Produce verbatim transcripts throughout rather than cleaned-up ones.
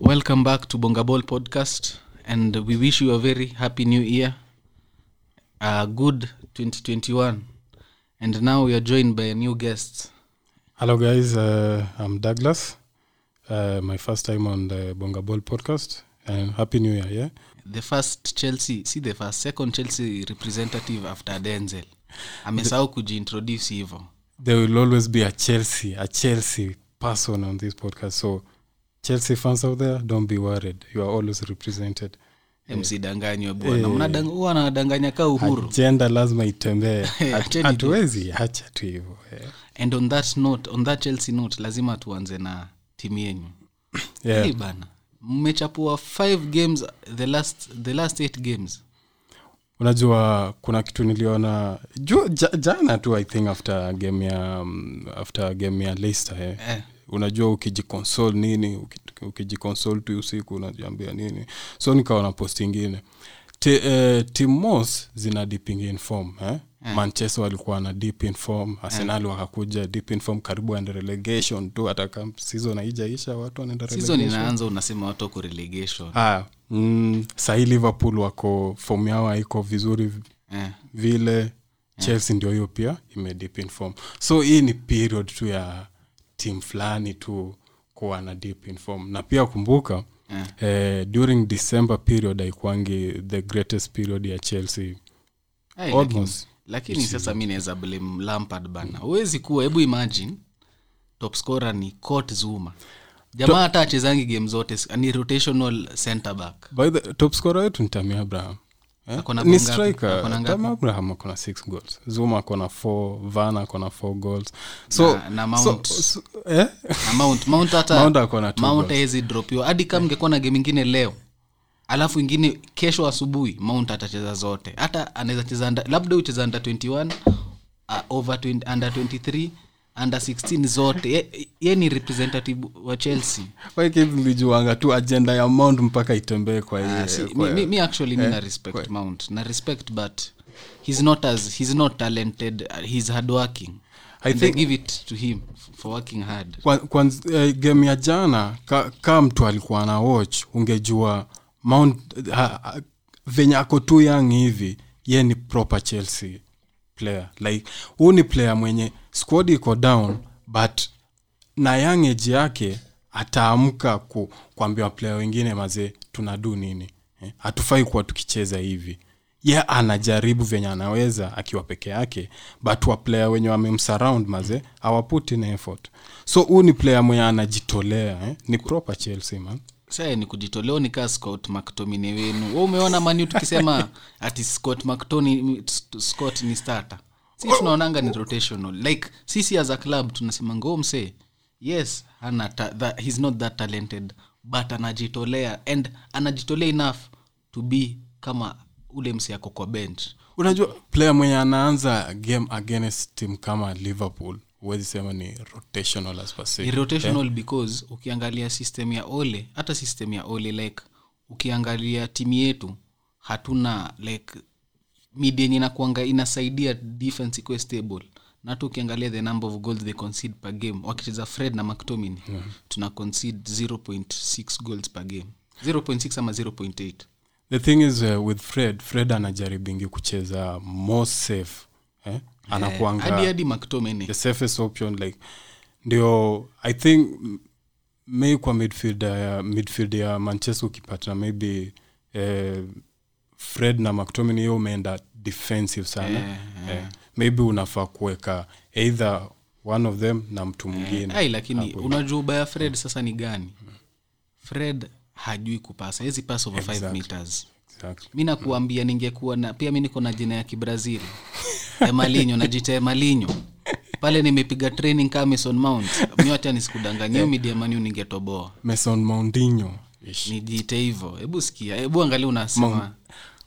Welcome back to Bonga Ball Podcast, and we wish you a very happy new year. A good twenty twenty-one. And now we are joined by a new guest. Hello guys, uh, I'm Douglas. Uh, my first time on the Bonga Ball Podcast, and happy new year, yeah. The first Chelsea, see the first second Chelsea representative after Denzel. Amesahau kujiintroduce hivyo. There will always be a Chelsea, a Chelsea person on this podcast. So Chelsea fans out there, don't be worried. You are always represented. Msidanganywe bwana. Mnadangua anadanganya ka uhuru. Agenda lazima itembee. Hatuwezi acha tu hivyo. And on that note, on that Chelsea note, lazima tuanze na timu yenu. Yeah. Hey bana. Mmechapua five games the last the last eight games. Unajua kuna kitu niliona jana tu, I think after game ya um, after game ya Leicester eh. eh. Unajua ukijiconsole nini, ukijiconsole tu usiku unajiambia nini. So nikaona post nyingine. Uh, team most zina dipping in form eh. Yeah. Manchester walikuwa na deep in form, Arsenal yeah. wakakuja deep in form karibu and relegation tu, hata kama season haijaisha watu wanaenda relegation. Season inaanza unasema watu wako relegation. Ah, mm, sahi Liverpool wako form yao haiko vizuri yeah. vile yeah. Chelsea ndio hiyo pia ime deep in form. So hii ni period tu ya team fulani tu kuwa na deep in form. Na pia kumbuka yeah. eh, during December period haikuangi the greatest period ya Chelsea. Hey, almost. Lakini It's sasa mimi naweza blame Lampard bana. Huwezi kuwa, hebu imagine top scorer ni Kurt Zouma. Jamaa hata achezangi game zote, ni rotational center back. By the top scorer yetu ni Tammy Abraham. Eh? Ni striker. Tammy Abraham ako na six goals. Zouma ako na four, Van ako na four goals. So na, na Mount. So, so, eh? Na Mount, Mount hata Mount ako na two goals. Mount hizi drop yo. Hadi kama ungekuwa na game nyingine leo, alafu ingine kesho asubuhi Mount atacheza zote. Hata anaweza cheza labda ucheza under twenty-one, uh, over twenty, under twenty-three, under sixteen zote. Yeye ni representative wa Chelsea. Wao kimlijuanga tu agenda ya Mount mpaka itembee kwa yeye. Uh, mimi mi actually eh? Mimi na respect kwa Mount. Na respect, but he's not as he's not talented, uh, he's hard working. I think give it to him for working hard. Kwa, kwa uh, game ya jana kama ka mtu alikuwa na watch ungejua Mount uh, venye ako too young hivi, yeye ni proper Chelsea player. Like huyu ni player mwenye squad iko down, but na young age yake ataamka ku, kuambia player wengine mazee tunadu nini. Eh? Hatufai kuwa tukicheza hivi. Yeye anajaribu venye anaweza akiwa peke yake, but wa player wenye wamemsurround mazee hawaput in effort. So huyu ni player mwenye anajitolea, eh? Ni proper Chelsea man. Sasa ni kujitoleo ni ka Scott McTominay wenu. Wewe umeona mani tukisema ati Scott McTominay Scott ni starter. Sisi tunaonanga ni rotational. Like sisi as a club tunasema ngomse. Yes, hana ta, that, he's not that talented, but anajitolea and anajitolea enough to be kama ule msi yako kwa bench. Unajua player mwenye anaanza game against team kama Liverpool, huwezi sema ni rotational as per se. Ni rotational yeah. Because ukiangalia system ya Ole, hata system ya Ole like ukiangalia timu yetu hatuna like mid yenye inakuanga inasaidia defense iko stable. Na tu ukiangalia the number of goals they concede per game, wakicheza Fred na McTominay yeah. tuna concede zero point six goals per game. zero point six ama zero point eight. The thing is uh, with Fred, Fred anajaribu kucheza more safe. Eh? Anakuanga hadi hadi McTominay the safest option like ndio I think may kwa midfielder uh, midfield ya Manchester ukipata maybe uh, Fred na McTominay yao umeenda defensive sana yeah, yeah. Eh, maybe unafaa kuweka either one of them na mtu mwingine hai yeah, lakini unajua ubaya Fred sasa ni gani yeah. Fred hajui kupasa hizi pass over exactly. five meters exactly. Mimi nakuambia ningekuwa na pia mimi niko na jina ya Kibrazil Emalinho najiita Emalinho. Pale nimepiga training kama Mason Mount. Mnyote nisikudanganyao media manu ningetoboa. Mason Mountinho. Nijiite hivyo. Hebu sikia. Hebu angalia unasema.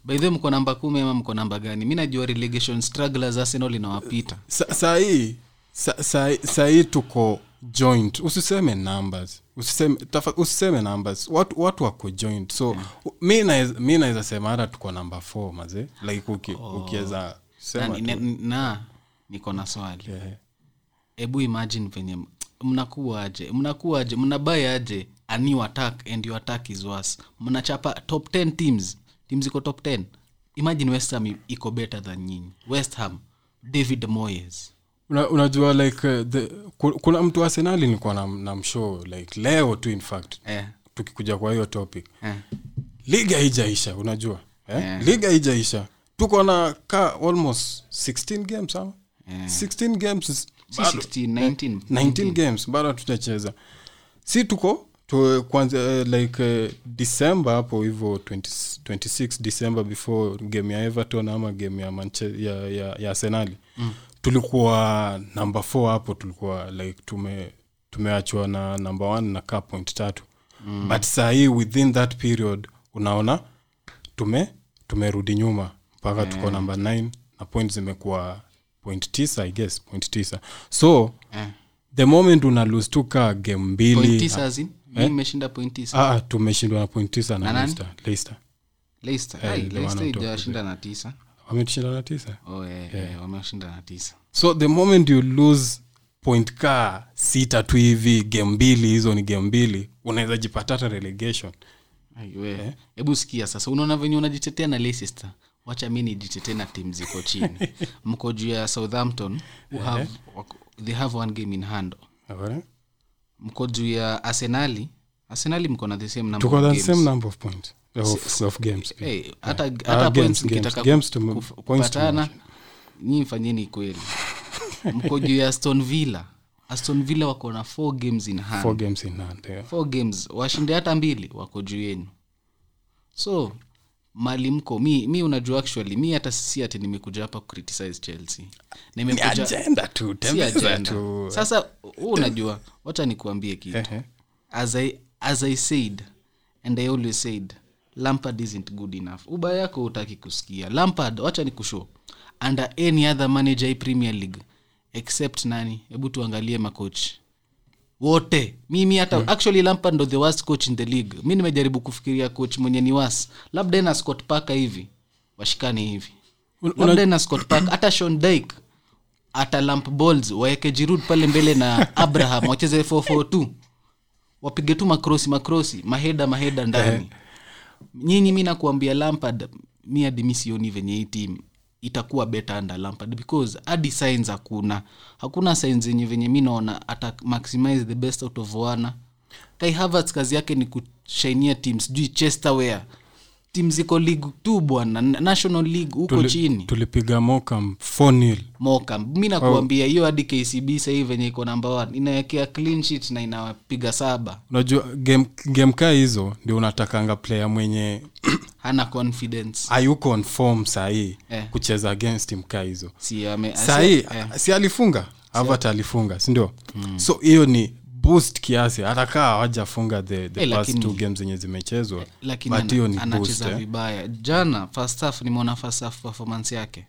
By the way mko namba kumi ama mko namba gani? Mimi najua relegation strugglers Arsenal inawapita. Sasa hii sasa hii tuko joint. Usiseme numbers. Usiseme usiseme numbers. Watu watu wako joint. So mimi na mimi naweza sema hata tuko namba four mzee. Like uki oh. ukiweza Sema na, na niko na swali. Hebu yeah. imagine venye mnakuwa aje? Mnakuwa aje? Mnabaya aje? a new attack and your attack is worse. Mnachapa top ten teams. Teams iko top ten. Imagine West Ham iko better than nyinyi. West Ham, David Moyes. Una, unajua like uh, the, kuna mtu wa Arsenal nilikuwa na, na mshow like leo tu in fact. Eh. Tukikuja kwa hiyo topic. Eh. Liga haijaisha, unajua? Eh? Eh. Liga haijaisha. Tuko na ka almost sixteen games sawa? Eh. sixteen games bado, sixteen nineteen nineteen games bado tutacheza. Si tuko tu kwanza uh, like uh, December hapo hivyo twenty-six December before game ya Everton ama game ya Manchester ya ya, ya Arsenal. Mm. Tulikuwa number four hapo, tulikuwa like tume tumeachwa na number one na ka point tatu. Mm. But saa hii within that period unaona tume tumerudi nyuma mpaka yeah. tuko number nine na points zimekuwa point tisa I guess point tisa. So yeah. the moment una lose tuka game mbili point tisa zin mimi nimeshinda point tisa. Ah, tumeshindwa na point tisa na Leicester. Leicester. Leicester. Hey, hey, Leicester ilishinda na tisa. Wameshinda na tisa. Oh yeah, yeah. yeah wameshinda na tisa. So the moment you lose point ka sita tu hivi game mbili hizo ni game mbili unaweza jipata relegation. Aiwe. Yeah. Hebu sikia sasa unaona venye unajitetea na Leicester. Wacha mimi nijitetea na timu ziko chini. Mko juu ya Southampton who yeah. have they have one game in hand. Okay. Mko juu ya Arsenal. Arsenal mko na the same number of games. Tuko the same number of points. Of, of games. Hey, yeah. hata yeah. hata points mkitaka games to kuf, points patana. Nyinyi mfanyeni kweli. Mko juu ya Aston Villa. Aston Villa wako na four games in hand. four games in hand. Yeah. four games washinde hata mbili wako juu yenu. So mali mko mi mi unajua actually mi hata sisi ati nimekuja hapa ku criticize Chelsea. Nimekuja ni agenda tu tembeza tu. Sasa wewe unajua wacha nikuambie kitu. Uh-huh. As I as I said and I always said Lampard isn't good enough. Ubaya yako hutaki kusikia. Lampard wacha nikushow. Under any other manager in Premier League except nani? Hebu tuangalie makoach. Wote. Mimi hata hmm. actually Lampard ndo the worst coach in the league. Mimi nimejaribu kufikiria coach mwenye ni worse. Labda na Scott Parker hivi. Washikane hivi. Labda na Scott Parker hata Sean Dyche hata Lamp Balls waeke Giroud pale mbele na Abraham wacheze four four two. Wapige tu makrosi makrosi, maheda maheda ndani. Nyinyi mimi nakuambia Lampard mimi admission venye hii team itakuwa better under Lampard because hadi signs hakuna. Hakuna signs yenye venye mimi naona ata maximize the best out of wana. Kai Havertz kazi yake ni kushainia teams juu Chester where teams iko league two bwana, National League huko Tuli, chini. Tulipiga Morecambe four nil. Morecambe mimi nakuambia hiyo oh. hadi K C B sasa hivi venye iko number one inawekea clean sheet na inapiga saba. Unajua game game kaa hizo ndio unatakanga player mwenye ana confidence hayuko on form sahi eh. kucheza against team ka hizo si ame sahi eh. si alifunga Havertz alifunga si ndio hmm. so hiyo ni boost kiasi hata kama hawajafunga the the eh, past lakini, two games zenye zimechezwa eh, lakini but hiyo ni anacheza eh. vibaya jana first half nimeona first half performance yake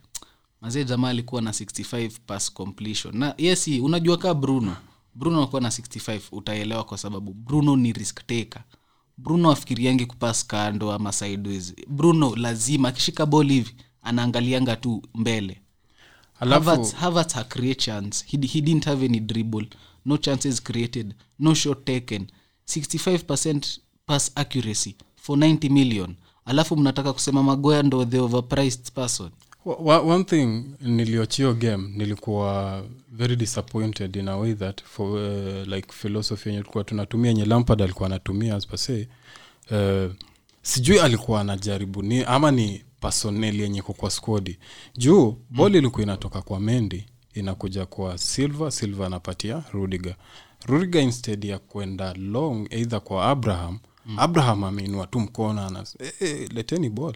mzee jamaa alikuwa na sixty-five pass completion na yes unajua kama Bruno Bruno alikuwa na sixty-five utaelewa kwa sababu Bruno ni risk taker. Bruno afikiriange kupass kando ama sideways. Bruno lazima akishika ball hivi anaangalianga tu mbele. Havertz Havertz ha create chance. He, he didn't have any dribble. No chances created. No shot taken. sixty-five percent pass accuracy for ninety million. Alafu mnataka kusema Maguire ndo the overpriced person. One thing niliochio game nilikuwa very disappointed in a way that for uh, like philosophy yenye tulikuwa tunatumia yenye Lampard alikuwa anatumia as per se uh, sijui alikuwa anajaribu ni ama ni personnel yenye kwa squad juu boli ilikuwa inatoka kwa Mendy inakuja kwa Silva Silva anapatia Rudiger Rudiger instead ya kwenda long either kwa Abraham mm. Abraham ameinua tu mkono ana eh, eh, leteni ball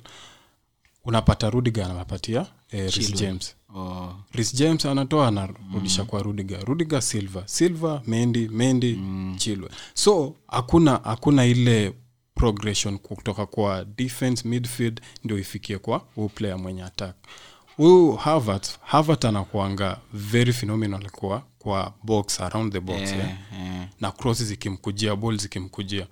unapata Rudiger anapatia eh, Reece James. Oh. Reece James anatoa anarudisha mm. kwa Rudiger. Rudiger Silva, Silva Mendy, Mendy mm. Chilwell. So hakuna hakuna ile progression kutoka kwa defense midfield ndio ifikie kwa who player mwenye attack. Huyu Havertz, Havertz anakuanga very phenomenal kwa kwa box around the box. Yeah, yeah. Yeah. Na crosses zikimkujia, ball zikimkujia.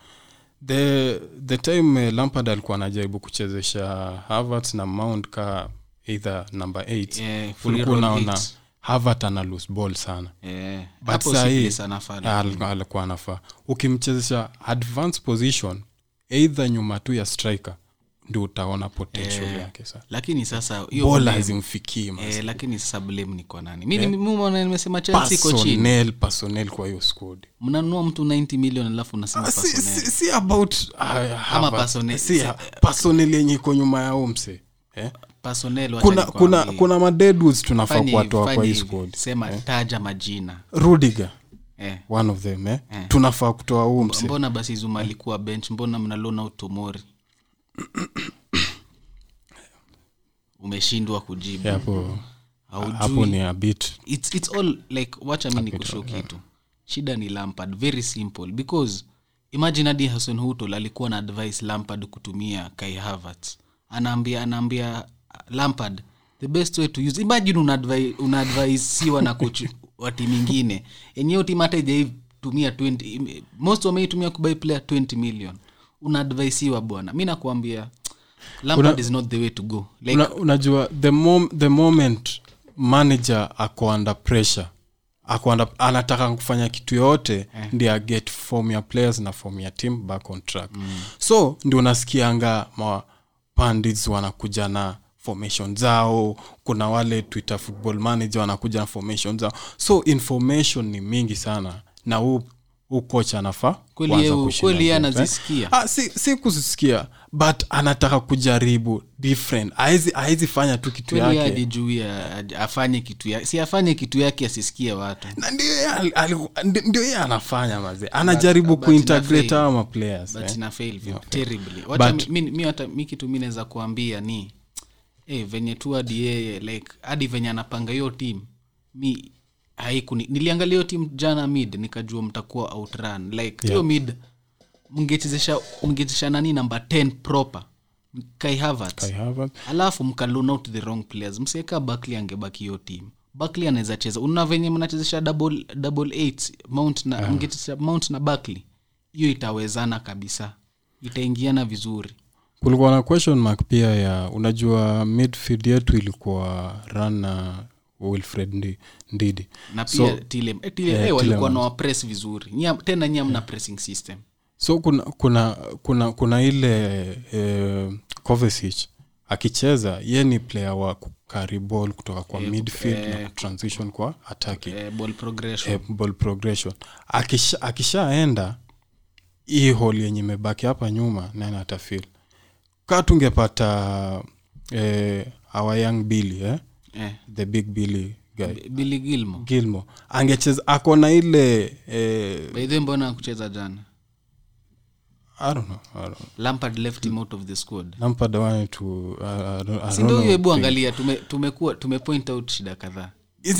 The the time uh, Lampard alikuwa anajaribu kuchezesha Havertz na Mount ka either number eight yeah, ulikuwa unaona Havertz ana loose ball sana. Yeah. But sahi alikuwa anafaa. Ukimchezesha advanced position either nyuma tu ya striker ndio utaona potential yeah. yake sana. Lakini sasa hiyo ball hazimfikii masa. Eh, lakini sasa blame ni kwa nani? Mimi mimi naona nimesema Chelsea iko chini. Personnel personnel kwa hiyo squad. Mnanunua mtu ninety million alafu unasema ah, personnel. Si, si, si about uh, ama personnel. Si, uh, personnel yenye iko nyuma ya Omse. Eh? Personnel wacha kuna kuna ambi. Kuna madeadwoods tunafaa kuwatoa kwa hiyo squad. Sema eh? Taja majina. Rudiger. Eh. One of them eh. eh. Tunafaa kutoa Omse. Mbona basi Zouma alikuwa eh. bench? Mbona mnalona utomori? Umeshindwa kujibu hapo hapo ni a bit it's it's all like watch I mean kusho kitu yeah. Shida ni Lampard, very simple, because imagine hadi Hassan Huttol alikuwa na advice Lampard kutumia Kai Havertz, anaambia anaambia Lampard the best way to use, imagine una advise una advise si wana coach wa timu nyingine yenyewe timateje tumia twenty most wameitumia kubai player twenty million una advise wa bwana. Mimi nakwambia Lampard una, is not the way to go. Like unajua una the mom, the moment manager ako under pressure, ako under, anataka kufanya kitu yote eh. Ndio a get form your players na form your team back on track. Mm. So ndio unasikianga ma pundits wanakuja na formation zao, kuna wale Twitter football manager wanakuja na formation zao. So information ni mingi sana na huu u coach anafaa kuanza kushinda. Kweli anazisikia. Ah si si kuzisikia but anataka kujaribu different. Haizi haizi fanya tu kitu yake. Yeye alijua afanye kitu yake. Si afanye kitu yake asisikie watu. Na ndio yeye ndio yeye anafanya mzee. Anajaribu kuintegrate ama players. But ina eh? fail vile terribly. Wacha mimi mimi hata mimi kitu mimi naweza kuambia ni eh venye tu hadi yeye like hadi venye anapanga hiyo team. Mimi haiku niliangalia timu jana mid nikajua mtakuwa outrun like hiyo yeah. mid mngechezesha mngechezesha nani number ten proper Kai Havertz, alafu mkalone out the wrong players. Mseka Barkley angebaki hiyo team. Barkley anaweza cheza, una venye mnachezesha double double eight Mount na uh-huh. mngechezesha Mount na Barkley, hiyo itawezana kabisa, itaingiana vizuri. Kulikuwa na question mark pia ya unajua midfield yetu ilikuwa run na Wilfred ndi, Ndidi. Na pia so, Tilem. Eh, Tilem yeah, walikuwa na press vizuri. Nya, tena nyam yeah. na pressing system. So kuna kuna kuna, kuna ile eh, Kovacic akicheza yeye ni player wa carry ball kutoka kwa eh, midfield eh, na transition kwa attacking. Eh, ball progression. Eh, ball progression. Akisha, akishaenda hii hole yenye imebaki hapa nyuma na anatafeel. Kama tungepata eh our young Billy eh Eh. the big Billy guy B- Billy Gilmore Gilmore angecheza akona ile eh by the mbona kucheza jana I don't know I don't know Lampard left him out of the squad. Lampard wanted to uh, I don't, I si don't know ndio hebu angalia tume, tumekuwa tumepoint out shida kadhaa.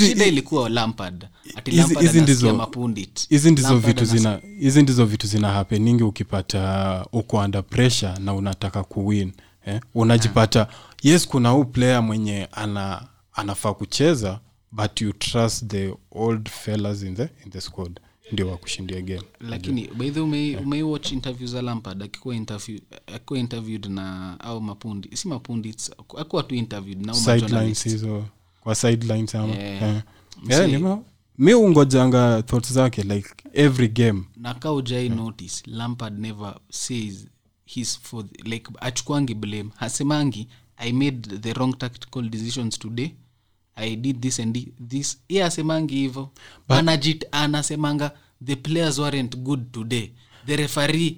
Shida ilikuwa Lampard ati Lampard anasikia mapundit. Isn't hizo vitu zina isn't hizo vitu zina happening ukipata uko under pressure na unataka kuwin eh unajipata ha. Yes kuna huyu player mwenye ana anafaa kucheza but you trust the old fellas in the in the squad ndio wakushindia game. Lakini by the way yeah. ume watch interviews za Lampard akikuwa interview akikuwa interviewed na au mapundi si mapundi akikuwa tu interviewed na au journalist hizo kwa sidelines ama yeah, yeah. yeah nima mimi ungojanga thoughts zake like every game na kaujai yeah. notice Lampard never says he's for the, like achukwangi blame, hasemangi I made the wrong tactical decisions today. I did this and this. Yeye asemangi hivyo. Anajit anasemanga the players weren't good today. The referee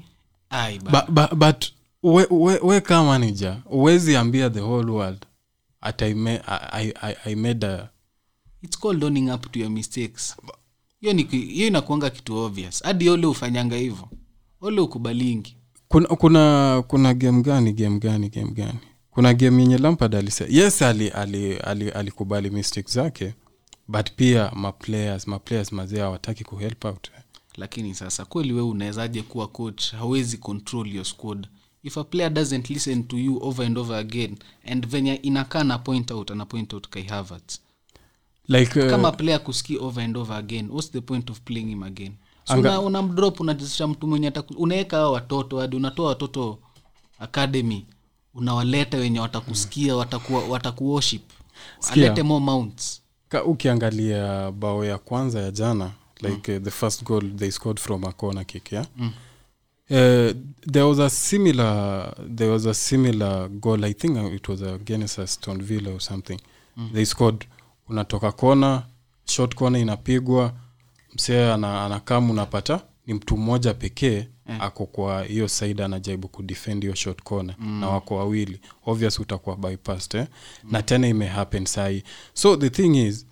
ai but but, but we, we, we kama manager, uwezi ambia the whole world at I made I I I made a it's called owning up to your mistakes. Hiyo ni hiyo inakuanga kitu obvious. Hadi Ole ufanyanga hivyo. Ole ukubalingi. Kuna kuna kuna game gani game gani game gani? Kuna game yenye Lampard alisema yes ali ali alikubali ali mistakes zake but pia ma players ma players mazee hawataki ku help out. Lakini sasa kweli wewe unawezaje kuwa coach? Hauwezi control your squad. If a player doesn't listen to you over and over again and venye inakana point out ana point out Kai Havertz like uh, kama player kusikia over and over again, what's the point of playing him again? So una una drop unajisha mtu mwenye atakuweka watoto hadi unatoa watoto academy unawaleta wenye watakusikia watakuwa watakuworship alete more mounts ukiangalia bao ya kwanza ya jana, like mm. uh, the first goal they scored from a corner kick, yeah. Mm. Uh, there was a similar there was a similar goal, I think it was against Aston Villa or something. Mm. They scored, unatoka corner, short corner inapigwa, msee anakamu unapata ni mtu mmoja pekee yeah. ako kwa hiyo side anajaribu kudefend hiyo short corner mm. na wako wawili, obviously utakuwa bypassed eh? mm. na tena ime happen sai. So the thing is,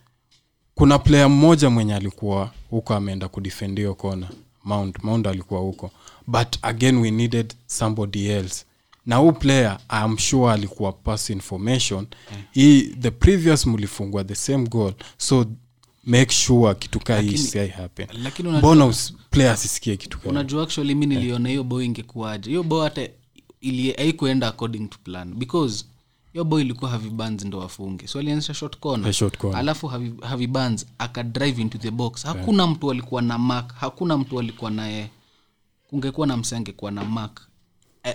kuna player mmoja mwenye alikuwa huko ameenda kudefend hiyo corner, Mount Mount alikuwa huko, but again we needed somebody else. Na huyu player I'm sure alikuwa pass information yeah. he the previous mlifungwa the same goal, so make sure kitu kama hii si happen. Bonus players isikie kitu kama. Unajua actually mimi niliona hiyo boy ingekuaje. Hiyo boy hata ili haikuenda according to plan, because hiyo boy ilikuwa Harvey Barnes ndo afunge. So alianza short corner. Alafu Harvey Barnes aka drive into the box. Hakuna yeah. mtu alikuwa na mark, hakuna mtu alikuwa naye. Kungekuwa na msange kwa na mark.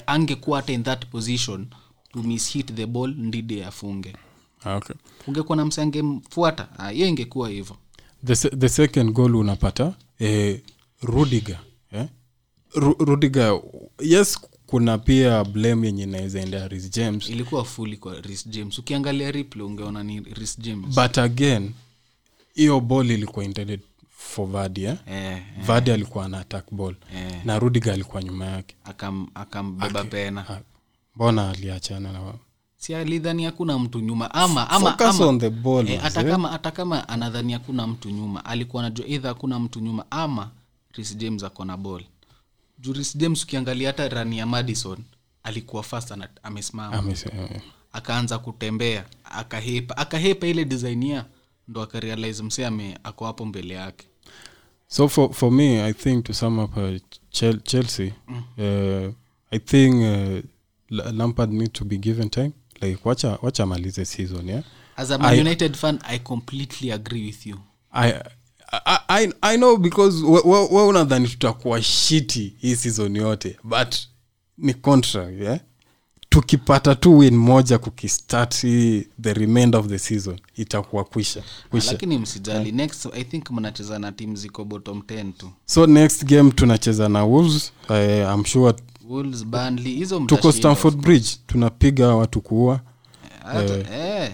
Angekuwa hata in that position to mishit the ball ndide afunge. Okay. Ungekuwa na msange mfuata, yeye ingekuwa hivyo. The the second goal unapata eh Rudiger eh Ru, Rudiger yes, kuna pia blame yenye inaweza endea Reece James. Ilikuwa fully kwa Reece James. Ukiangalia replay ungeona ni Reece James. But again hiyo ball ilikuwa intended for Vardy eh. eh, eh. Vardy alikuwa ana attack ball eh. na Rudiger alikuwa nyuma yake. Akam akambeba pena. Mbona aliachana na wao? Si alidhani hakuna mtu nyuma ama ama focus ama on the ball, eh, hata kama hata kama anadhani hakuna mtu nyuma, alikuwa anajua either hakuna mtu nyuma ama Reece James akona ball. Reece James ukiangalia hata run ya Madison alikuwa fast na amesimama, akaanza kutembea, akahepa akahepa ile design ya ndo akarealize msee ame ako hapo mbele yake. So for for me I think to sum up uh, Chelsea mm. uh, I think uh, Lampard need to be given time. Like wacha wacha malize season yeah. As a Man United I, fan, I completely agree with you. I I I, I know because wewe unadhani tutakuwa shitty hii season yote, but ni contract yeah. Tukipata tu win moja kukistart the remainder of the season itakuwa kwisha. Kwisha. Lakini msijali yeah. Next I think mnacheza na team ziko bottom ten tu. So next game tunacheza na Wolves. I, I'm sure Wolves Burnley hizo mtashinda. Tuko Stamford Bridge tunapiga watu kuua. Hata eh, eh.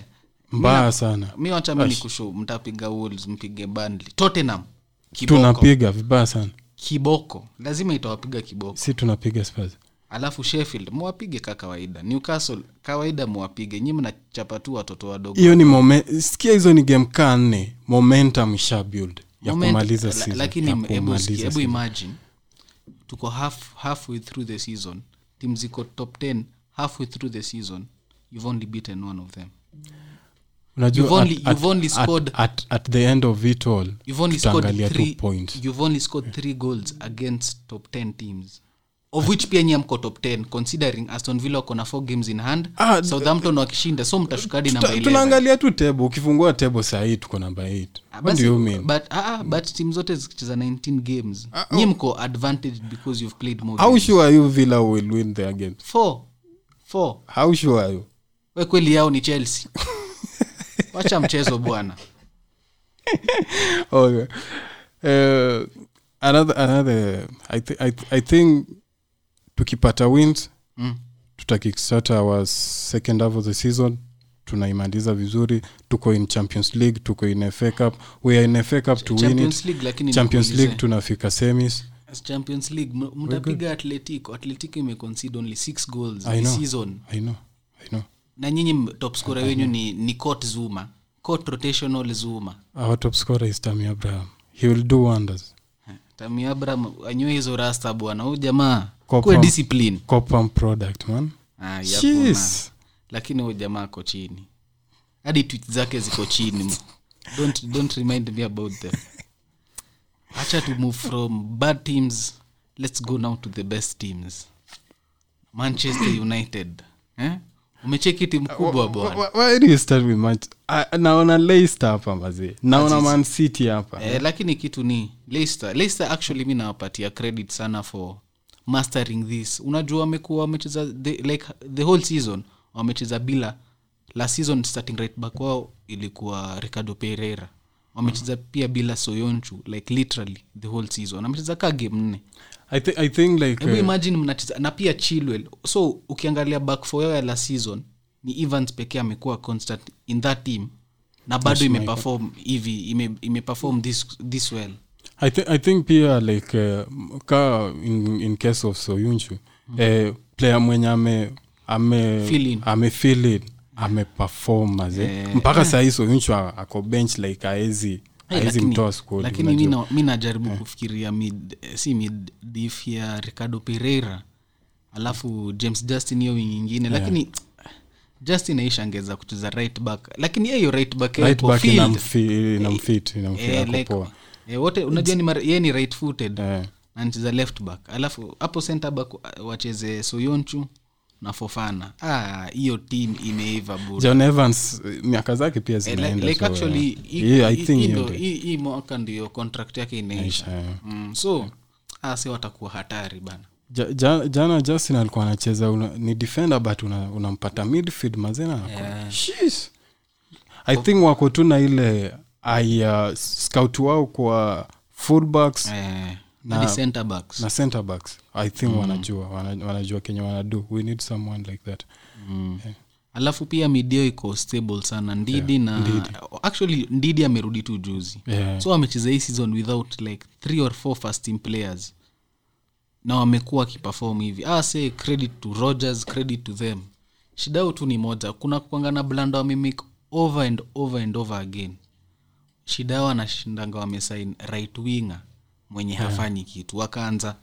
Mbaya mina, sana. Mimi wacha mimi nikushow mtapiga Wolves, mpige Burnley. Tottenham kiboko. Tunapiga vibaya sana. Kiboko. Lazima itawapiga kiboko. Si tunapiga Spurs. Alafu Sheffield mwapige kama kawaida. Newcastle kawaida mwapige. Nyinyi mnachapa tu watoto wadogo. Hiyo ni moment, sikia hizo ni game ka nne. Momentum isha build ya moment, kumaliza season. Lakini hebu imagine tuko half halfway through the season, team ziko top ten halfway through the season, you've only beaten one of them. Unajua you've only, at, you've at, only scored at, at at the end of it all you've only scored three points, you've only scored three goals against top ten teams, of which pia nyamko top ten, considering Aston Villa kuna four games in hand ah, Southampton wakishinda, so mtashuka hadi namba eleven. Tunaangalia tu table, ukifungua table saa hii tuko namba eight. Ah, what do you mean? But ah but teams zote zikicheza nineteen games ah, oh. Nyamko advantage because you've played more. How games. Sure are you Villa will win their game? Four. Four. How sure are you? Wewe kweli yao ni Chelsea. Wacha mchezo bwana. Okay. Uh, another another I th- I, th- I think tukipata wins mm. tutakickstart our second half of the season, tunaimaliza vizuri, tuko in Champions League, tuko in F A Cup, we are in F A Cup to Ch- win Champions it League, lakini Champions League tunafika semis. As Champions League m- mtapiga Atletico. Atletico imeconcede only six goals I this know, season. I know. I know. Na nyinyi top scorer wenyu ni ni Kurt Zouma, Kurt rotational Zouma. Our top scorer is Tammy Abraham. He will do wonders. Tammy Abraham anywe hizo rasta bwana. Huyu jamaa kwa discipline. Copam product man. Ah yapo. Lakini huyu jamaa ako chini. Hadi tweets zake ziko chini. Don't don't remind me about them. Acha to move from bad teams. Let's go now to the best teams. Manchester United. Eh? Umecheki timu kubwa bwana. Why do you start with Manchester? Naona Leicester hapa mzee. Naona Man City hapa. Eh, lakini kitu ni Leicester. Leicester actually mimi nawapatia credit sana for mastering this. Unajua wamekuwa wamecheza like the whole season wamecheza bila last season starting right back wao ilikuwa Ricardo Pereira. Wamecheza mm-hmm. pia bila Soyuncu, like literally the whole season. Wamecheza ka game nne. I think I think like uh, imagine mnacheza na pia Chilwell. So ukiangalia back four yao ya last season ni Evans pekee amekuwa constant in that team na bado imeperform hivi ime imeperform this this well. I think I think pia like uh, in in case of Soyuncu mm-hmm. eh player mwenye ame ame ame feel it ameperform as eh mpaka saa hizo Soyuncu ako bench like aezi aezi mtoa squad, lakini mimi mimi najaribu kufikiria mid si mid diff ya Ricardo Pereira alafu James Justin hiyo nyingine, lakini Justin Aisha angeza kucheza right back, lakini yeye right back yuko field inamfit inamfit poa. Eh wote unajua ni yeye ni right footed yeah. na anacheza left back. Alafu hapo center back wacheze Soyuncu na Fofana. Ah, hiyo team imeiva bure. John Evans miaka zake pia zinaenda. Like actually hii mwaka ndio contract yake inaisha. Mm, so ah si watakuwa hatari bana. Ja, jana Justin alikuwa anacheza ni defender but unampata una midfield mazena hapo. Yeah. Jeez. I o- think wako tu na ile I uh, scout wao kwa fullbacks eh, na, na center backs. Na center backs. I think mm. wanajua wanajua Kenya wanadu. We need someone like that. Mm. Yeah. Alafu pia midio iko stable sana Ndidi yeah. na Ndidi. Actually Ndidi amerudi tu juzi. Yeah. So amecheza hii season without like three or four first team players. Na wamekuwa kiperform hivi. Ah say credit to Rodgers, credit to them. Shida tu ni moja. Kuna kuangana blanda wa mimic over and over and over again. Shida wanashindanga wamesign right winger mwenye yeah. hafanyi kitu. Wakaanza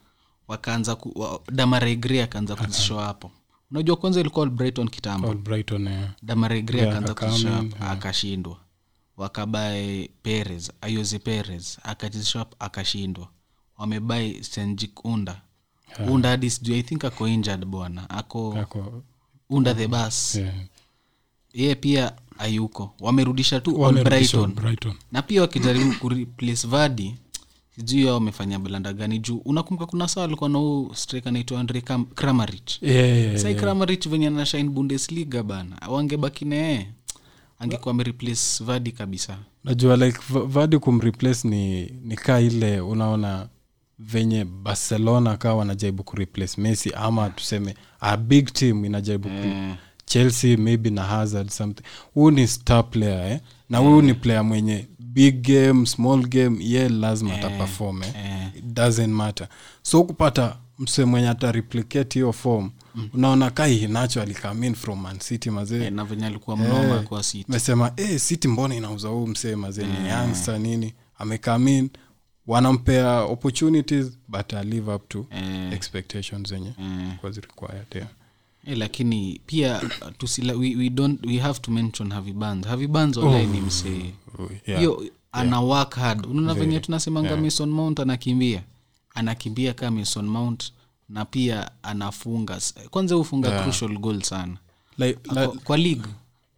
wakaanza ku, wa, Damaregre akaanza kuzishow hapo. Unajua kwanza ilikuwa Brighton kitambo. Brighton yeah. Damaregre yeah, akaanza kuzishow yeah. akashindwa. Wakabai Perez, Ayoze Perez akajishow akashindwa. Wamebai Senjikunda. Yeah. Unda this do I think ako injured bwana. Ako, ako Unda the bus. Yeah. Yeye pia ayuko. Wamerudisha tu on Brighton. Brighton. Na pia wakijaribu ku replace Vardy. Sijui yao wamefanya blanda gani juu. Unakumbuka kuna sawa alikuwa na huyu striker anaitwa Andre Kramaric. Yeah, yeah, yeah. Sai Kramaric venye ana shine Bundesliga bana. Wangebaki na yeye. Angekuwa amereplace Vardy kabisa. Najua like Vardy kumreplace ni ni kaa ile unaona venye Barcelona kaa wanajaribu kureplace Messi ama tuseme a big team inajaribu yeah. Chelsea maybe na Hazard something. Huyu ni star player eh. Na huyu yeah. ni player mwenye big game, small game, yeye lazima yeah. ataperform eh. Yeah. It doesn't matter. So kupata mse mwenye ata replicate hiyo form. Mm. Unaona Kai naturally come in from Man City mazee. Yeah, na venye alikuwa mnoma yeah. kwa City. Mesema eh City mbona inauza huyu mse mazee yeah. ni youngster nini? Ame come in wanampea opportunities but I live up to yeah. expectations zenye yeah. kwa required there. Yeah. Eh lakini pia tusila we, we don't we have to mention Harvey Barnes. Harvey Barnes online oh, msee. Yeah, yo ana yeah. work hard. Unaona venye tunasema yeah. Mason Mount anakimbia. Anakimbia kama Mason Mount na pia anafunga. Kwanza ufunga yeah. crucial goal sana. Like la, kwa league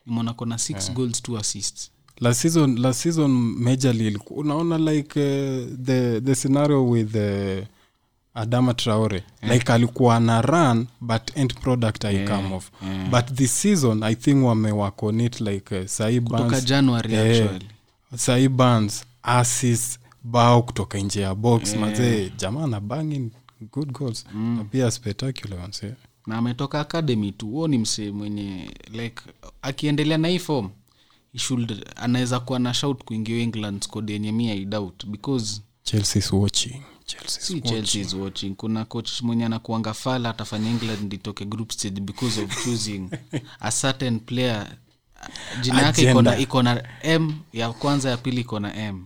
ni Monaco na six yeah. goals two assists. Last season last season majorly unaona like uh, the the scenario with the uh, Adama Traore yeah. like alikuwa ana run but end product I yeah. come off yeah. but this season I think wamewako on it like uh, Saibans kutoka January yeah. actually Saibans assist bao kutoka nje ya box yeah. mazee jamaa na banging good goals mm. na pia spectacular ones yeah. na ametoka academy tu wao ni msee mwenye like akiendelea na hii form he should anaweza kuwa na shout kuingia England squad yenye mimi I doubt because Chelsea is watching Chelsea is, watching. Chelsea is watching. Kuna coach mwenye anakuanga fala atafanya England itoke group stage because of choosing a certain player. Jina yake iko na iko na M ya kwanza ya pili iko na M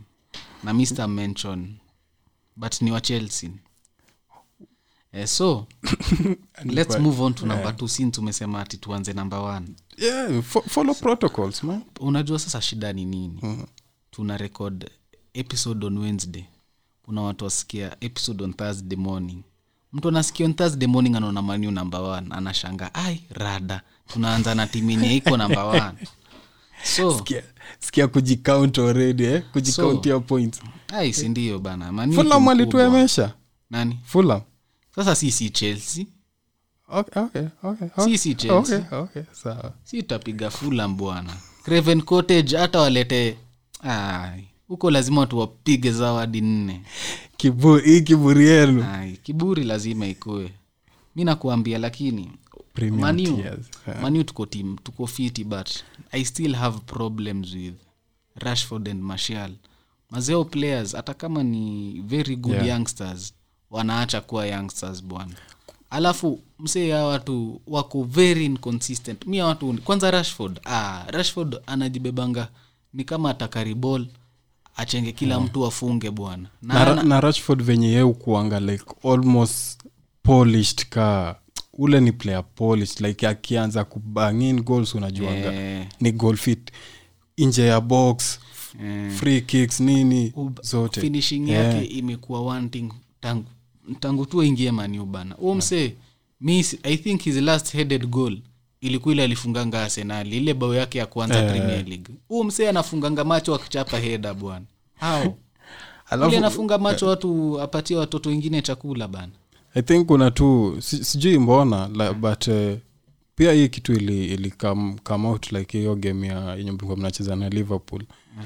na Mister Mention but ni wa Chelsea. Eh so let's move on to number yeah. two since tumesema ati tuanze number one. Yeah, fo- follow so, protocols man. Unajua sasa shida ni nini? Mm-hmm. Tuna record episode on Wednesday. Kuna watu wasikia episode on Thursday morning. Mtu anasikia on Thursday morning anaona Man U number one, anashangaa, "Ai, rada, tunaanza na timu yenye iko number one." So, sikia, sikia kujicount already eh, kujicount so, your points. Ai, si ndio bana. Man U Fulham alituemesha. Nani? Fulham. Sasa sisi Chelsea. Okay, okay, okay. okay. Si si Chelsea. Okay, okay. Sawa. Si tutapiga Fulham bwana. Craven Cottage hata walete ah huko lazima tuwapige zawadi nne. Kiburi kiburi yenu. Ai, kiburi lazima ikoe. Mimi nakuambia lakini Manu, yeah. Manu tuko team, tuko fit but I still have problems with Rashford and Martial. Mazeo players hata kama ni very good yeah. youngsters wanaacha kuwa youngsters bwana. Alafu msee hawa watu wako very inconsistent. Mimi watu kwanza Rashford, ah Rashford anajibebanga ni kama atakari ball achenge kila yeah. mtu afunge bwana. Na, na, ana... na Rashford venye yeye kuanga like almost polished ka ule ni player polished like akianza kubangin goals unajuanga yeah. ni goal fit nje ya box yeah. free kicks nini Ub- zote finishing yeah. yake imekuwa wanting tangu tangu tu aingie Manu bana huo mse yeah. miss I think his last headed goal ilikuwa ile alifunganga Arsenal ile bao yake ya kwanza yeah. Premier League huo mse anafunganga macho akichapa header bwana hao alafu anafunga macho watu apatie watoto wengine chakula bana I think kuna tu sijui mbona like, but uh, pia hii kitu ili, ili come, come out like hiyo game ya yenye mlikuwa mnacheza na Liverpool. Mm.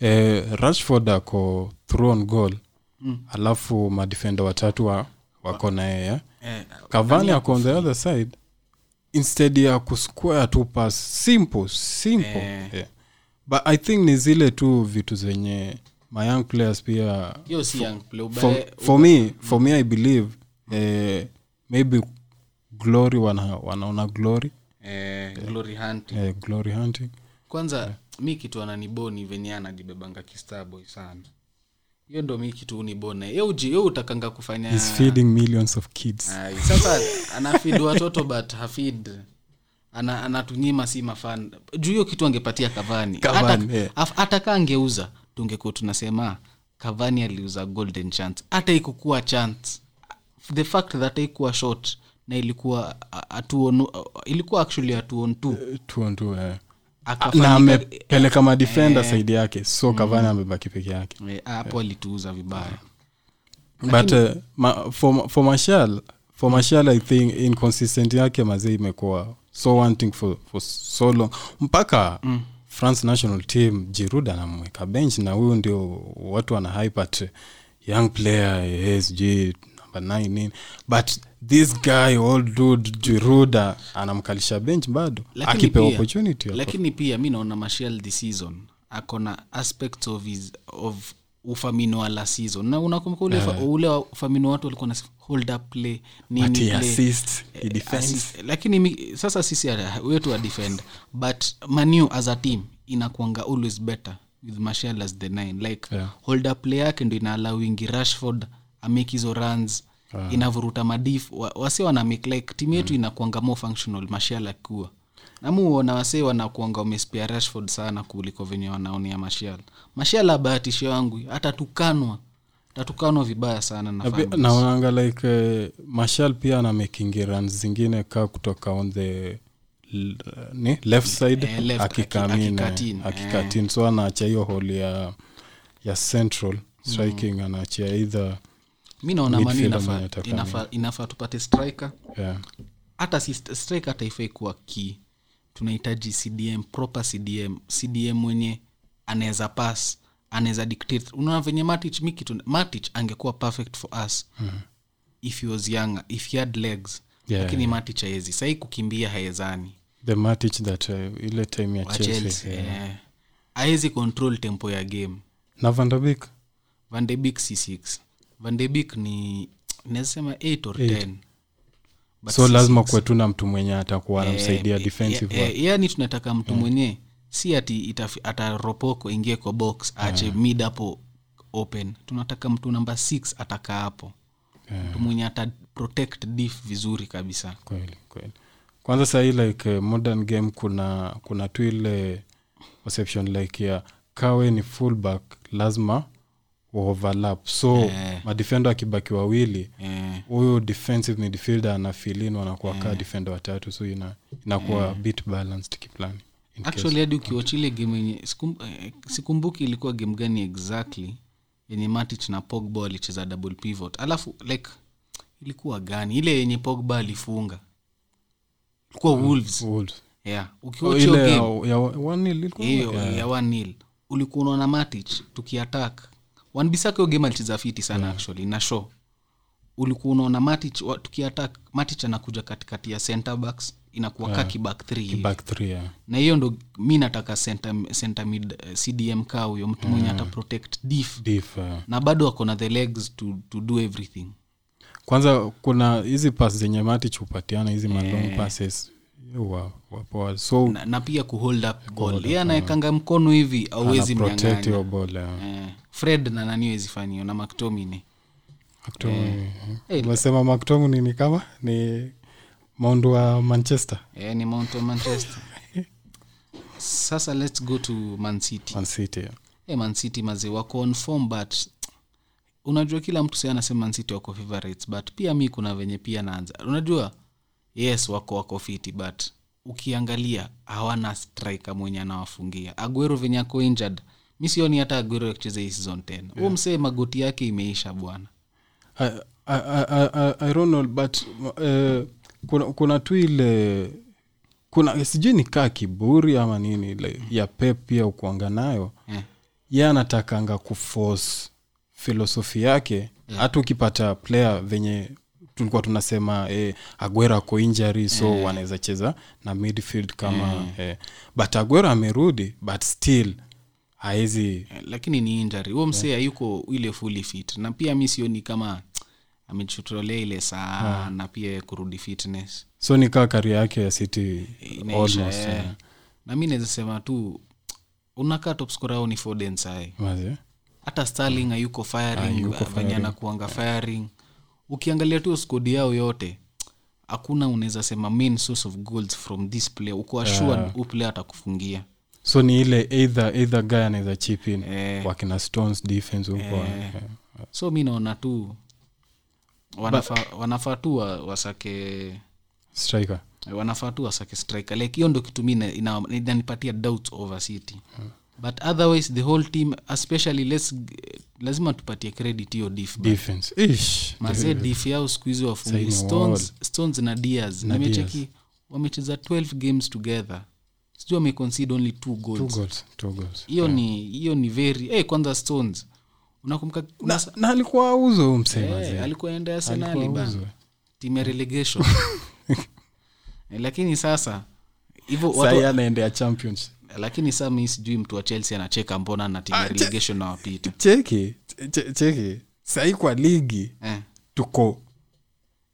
Eh Rashford ako thrown goal. Mm. Alafu ma defender watatu wa, wako na yeye. Eh, Cavani ako on the other side instead ya ku square two pass simple simple. Eh. Yeah. But I think ni zile tu vitu zenye my young players pia yo si young player for, for me for me I believe eh maybe glory wana wanaona glory eh glory hunting eh glory hunting kwanza yeah. Mimi kitu ananiboni venye anajibebanga kistaboy sana hiyo ndo mimi kitu unibona yeye uje yeye utakanga kufanya is feeding millions of kids ah sasa anafeed watoto but hafeed ana anatunyima si mafan juu hiyo kitu angepatia Cavani hata atakangeuza tungekuwa tunasema Cavani aliuza golden chance hata ikokuwa chance the fact that ilikuwa short na ilikuwa atuonu ilikuwa actually atuon two atuon two eh na amepeleka ma defender eh, side yake so Cavani amebaki peke yake hapo eh, alituuza vibaya but uh, ma, for for Martial for Martial I think inconsistent yake mazee imekuwa so wanting for for so long mpaka mm. France national team Giroud anamweka bench na huyo ndio watu wana hype at young player S G nine but this guy old dude Giroud anamkalisha bench bado akipewa opportunity lakini pia mimi naona Martial this season akona aspects of his of ufamino ala season na unakumbuka ule yeah. ule ufamino watu walikuwa na hold up play nini play assist he defense lakini mi, sasa sisi wetu wa defend but Manu as a team inakuanga always better with Martial as the nine like yeah. hold up play yake ndio inaalaw wingi Rashford amake hizo runs uh-huh. inavuruta madif wase wana make like team yetu mm. inakuanga more functional Martial akua na muona wase wanakuanga umespia Rashford sana kuliko venye wanaonea Martial Martial abahatisho wangu hata tukanwa tatukanwa vibaya sana na fans na wanaanga like uh, Martial pia ana making runs zingine kaa kutoka on the l- ni left side eh, akikamini akikatini eh. so anaacha hiyo hole ya ya central striking mm. anaacha either mimi naona Manu inafaa inafaa inafaa tupate striker yeah hata si striker taifai kuwa key tunahitaji C D M proper C D M C D M mwenye anaweza pass anaweza dictate unaona venye Matic miki tu Matic angekuwa perfect for us mm-hmm. if he was younger if he had legs yeah, lakini yeah. Matic haiwezi sasa kukimbia haiwezani the Matic that uh, ile time ya Chelsea yeah haiwezi control tempo ya game na Van de Beek Van de Beek C six Van de Beek ni nasema eight or ten but so lazima kwetu na mtu mwenye atakuwa anamsaidia defensive work yani tunataka mtu mwenye si ati ataropoko ingie kwa box ache mid hapo open tunataka mtu namba six ataka hapo mtu mwenye ata protect def vizuri kabisa kweli kweli kwanza sasa like modern game kuna kuna tu ile perception like ya kawe ni fullback lazima overlap so yeah. ma defender akibaki wawili huyo yeah. defensive midfielder anafilin wanakuwa yeah. ka defender watatu so ina inakuwa yeah. bit balanced kiplani actually hadi ukiwatchile game yenye sikumbuki ilikuwa game gani exactly yenye Matic na Pogba alicheza double pivot alafu like ilikuwa gani ile yenye Pogba alifunga kwa Wolves. Wolves. Yeah. Ukiwatch game ya one nil ilikuwa ya one nil. Ulikuwa unaona Matic tukiattack. Wan Bissaka game alicheza fiti sana yeah. actually na show. Ulikuwa unaona Matic tukiattack, Matic anakuja katikati ya center backs inakuwa yeah. kaki back three. Back three. Yeah. Na hiyo ndo mimi nataka center center mid uh, C D M ka huyo mtu mwenye ata protect diff. Diff. Yeah. Na bado ako na the legs to to do everything. Kwanza kuna hizi passes zenye Matic hupatiana hizi yeah. long passes. Wow, wow. So na, na pia ku hold up goal. Yeye anaekanga mkono hivi hauwezi mnyang'anya. Eh. Fred na nani hizi fanyio na McTominay. McTominay. Eh, unasema McTominay ni kama ni Mount wa Manchester. Eh, ni Mount wa Manchester. Sasa let's go to Man City. Man City. Yeah. Eh, Man City maze wako on form but unajua kila mtu sasa anasema Man City wako favorites but pia mimi kuna venye pia naanza. Unajua yes wako wako fiti but ukiangalia hawana striker mwenye anawafungia. Aguero venye ako injured. Mimi sioni hata Aguero akicheza hii season tena. Yeah. Huo msee magoti yake imeisha bwana. I, I I I I don't know but uh, kuna kuna tu ile kuna sije ni kaa kiburi ama nini ile ya Pep pia ukuanga nayo. Yeah. Yeye anatakanga kuforce filosofia yake hata yeah. ukipata player venye tulikuwa tunasema eh Aguero kwa injury so yeah. wanaweza cheza na midfield kama yeah. eh but Aguero amerudi but still haizi yeah, lakini ni injury huo msee yeah. yuko ile fully fit na pia mimi sioni kama amechutolea ile sana yeah. na pia kurudi fitness so ni kaka career yake ya City Ineisha, almost yeah. Yeah. Na mimi naweza sema tu unakaa top scorer au ni Foden sai yeah. hata Sterling hayuko firing wanyana kuanga firing yeah. Ukiangalia tu squad yao yote hakuna unaweza sema main source of goals from this player uko assured yeah. player atakufungia so ni ile either either guy anaweza chip in eh. wakina Stones defense huko eh. eh. So mimi naona tu wanafaa wanafaa tu wasake striker wanafaa tu wasake striker like hiyo ndio kitu mimi inanipatia doubts over City hmm. but otherwise the whole team especially let's lazima tupatie credit hiyo def defense ish mazee def yao squeeze wa fungi Stones Stones na Dias nimecheki wamecheza twelve games together sio wame concede only two goals two goals two goals hiyo yeah. ni hiyo ni very eh hey, kwanza Stones unakumbuka na, na alikuwa auzo msema hey, alikuwa enda Arsenal bana team relegation eh, lakini sasa hivyo watu wanaendea Champions lakini sasa mimi sijui mtu wa Chelsea anacheka mbona na team relegation na wapita. Cheki, cheki. Sasa kwa ligi eh. tuko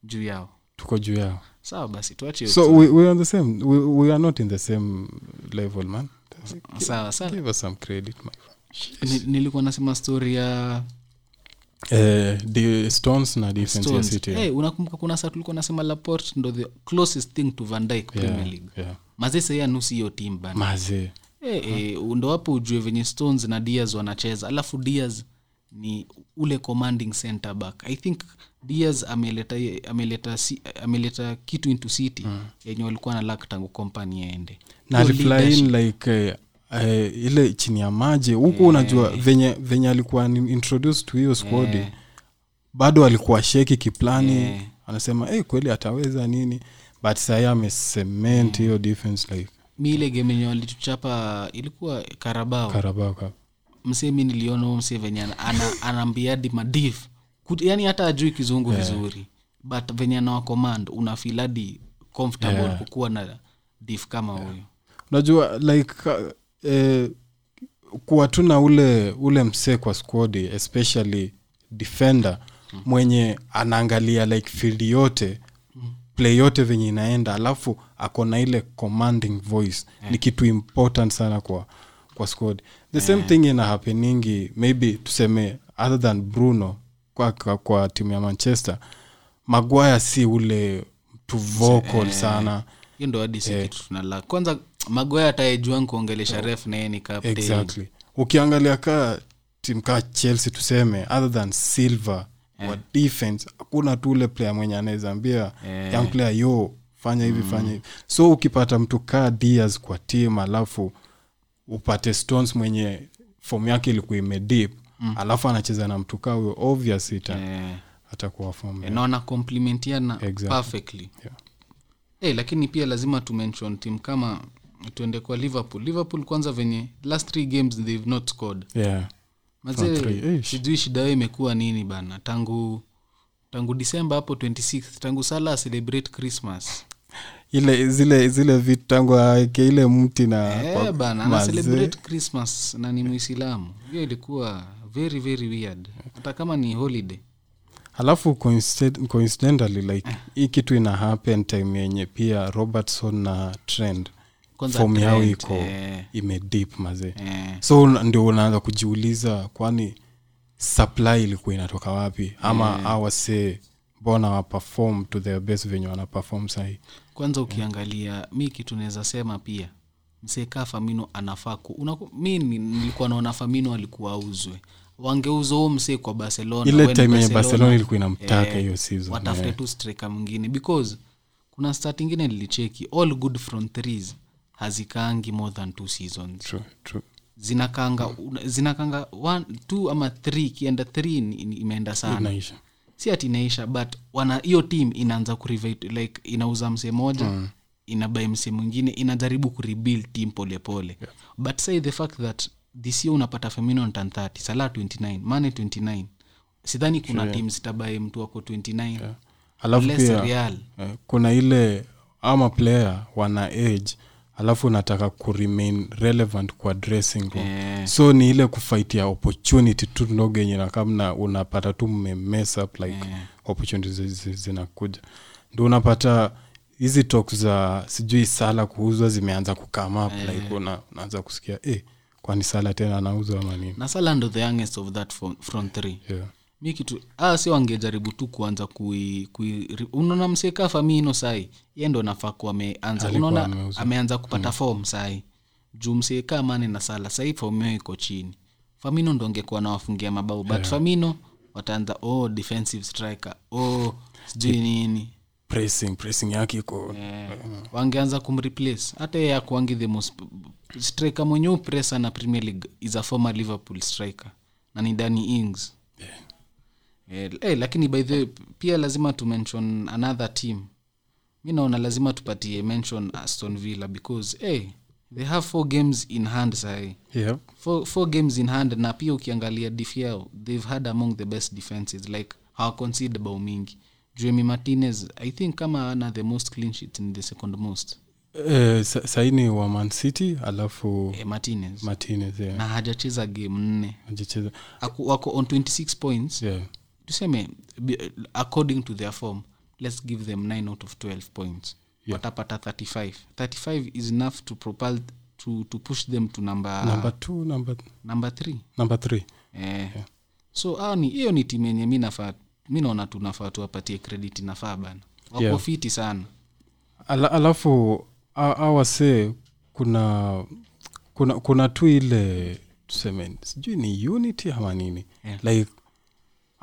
juu yao. Tuko juu yao. Sawa basi tuache. So we, we are on the same we, we are not in the same level man. Sawa sawa. Give us some credit my friend. Nilikuwa nasema story ya eh the Stones na defense City. Eh hey, unakumbuka kuna saa tulikuwa nasema Laporte ndo the closest thing to Van Dijk yeah, Premier League. Yeah. Mazee sasa nusu hiyo team bana. Mazee. Eh eh ndo hapo ujue venye Stones na Diaz wanacheza. Alafu Diaz ni ule commanding center back. I think Diaz ameleta ameleta ameleta kitu into City mm. yenye walikuwa na lack tangu company ende. Na replying like uh, eh ile chini ya maji huko eh. Unajua venye venye alikuwa introduced to hiyo squad eh. Bado alikuwa sheki kiplani eh. Anasema eh hey, kweli ataweza nini but saya me cement hiyo hmm. defense like mile game yenyewe alituchapa ilikuwa Carabao Carabao Cup msemi niliona mse venye ana anaambia di madif yani hata ajui kizungu yeah. vizuri but venye ana command una feel hadi comfortable yeah. kukuwa na diff kama huyo yeah. Unajua like eh kuwa tuna ule ule mse kwa squad especially defender hmm. mwenye anaangalia like field yote play yote venye inaenda alafu akona ile commanding voice yeah. Ni kitu important sana kwa kwa squad the yeah. Same thing ina happeningi maybe tuseme other than Bruno kwa kwa, kwa timu ya Manchester Maguire si ule mtu vocal yeah. sana hiyo ndio hadi sisi kitu tunala kwanza Maguire atayejua kuongelesha yeah. ref na yeye ni captain exactly ukiangalia ka timu ka Chelsea tuseme other than Silva wa defense hakuna tu ile player mwenye anaweza ambia yeah. young player yo fanya hivi mm. fanya hivi so ukipata mtu ka Diaz kwa team alafu upate Stones mwenye form yake ilikuwa ime deep mm. alafu anacheza na mtu ka huyo obviously yeah. atakuwa form inaona complementiana exactly. Perfectly yeah. Hey, lakini pia lazima to mention team kama tuende kwa Liverpool. Liverpool kwanza venye last three games they've not scored. Yeah. Mazee sijui shida yao imekuwa nini bana? Tangu tangu December hapo twenty-sixth, tangu Salah celebrate Christmas. Ile zile zile vitu tangu yake ile mti na eh yeah, bana ana celebrate Christmas na ni Muislamu. Hiyo ilikuwa very very weird. Hata kama ni holiday. Halafu coincidentally like hii kitu ina happen time yenye pia Robertson na Trent form yao iko eh. ime deep mazee. Eh. So ndio unaanza kujiuliza kwani supply ilikuwa inatoka wapi ama eh. au say bona wa perform to their best venye wana perform sahi. Kwanza ukiangalia yeah. mimi kitu naweza sema pia mseka Famino anafaa ku mimi nilikuwa naona Famino alikuwa auzwe. Wangeuza huo msee kwa Barcelona. Ile time ya Barcelona ilikuwa inamtaka hiyo eh, season. Watafute yeah. tu striker mwingine because kuna start nyingine nilicheki all good from threes hazikaangi more than two seasons. True, true. Zinakanga zinakanga one two ama three kienda three imeenda sana. Inaisha. Si ati inaisha but wana hiyo team inaanza kurevite like inauza msee moja mm. inabai msee mwingine inajaribu kurebuild team pole pole. Yeah. But say the fact that this year unapata Firmino on thirty, Salah twenty-nine, Mane twenty-nine. Sidhani kuna yeah. teams zitabai mtu wako twenty-nine. Yeah. Alafu pia Real. Eh, kuna ile ama player wana age alafu unataka ku remain relevant kwa dressing room. Yeah. So ni ile kufightia opportunity tu ndogo yenye na kama unapata tu mess up like yeah. opportunities zinakuja. Ndio unapata hizi talks za sijui Salah kuuzwa zimeanza kukama up yeah. like una, unaanza kusikia eh kwani Salah tena anauzwa ama nini. Na Salah ndo the youngest of that front three. Yeah. Mimi kitu ah si wangejaribu tu kuanza kui, kui unaona mseka Famino sai yeye ndo anafaa kuwa ameanza unaona ameanza kupata mm. form sai juu mseka Mane na Salah sai form yao iko chini. Famino ndo angekuwa anawafungia mabao but yeah. Famino wataanza oh defensive striker oh sijui nini pressing pressing yake iko yeah. mm. wangeanza kumreplace hata yeye akuangi the most striker mwenye pressa na Premier League is a former Liverpool striker na ni Danny Ings. Yeah. Eh, eh lakini by the pia lazima to mention another team. Mimi naona lazima tupatie mention Aston Villa because eh they have four games in hand sai. Yeah. Four four games in hand na pia ukiangalia def yao they've had among the best defenses like how concede bao mingi. Jeremy Martinez I think kama ana the most clean sheet in the second most. Eh saini wa Man City alafu eh, Martinez. Martinez yeah. Na hajacheza game nne. Hajacheza. Wako on twenty-six points. Yeah. Tuseme according to their form let's give them nine out of twelve points yeah. watapata thirty-five thirty-five is enough to propel to to push them to number number two number number three number three eh yeah. So ani hiyo ni timu yenye mimi nafaa mimi naona tunafaa tuwapatie credit nafaa bana wako yeah. fiti sana. Ala, alafu awase kuna kuna kuna tu ile tuseme sijui ni unity ama nini yeah. like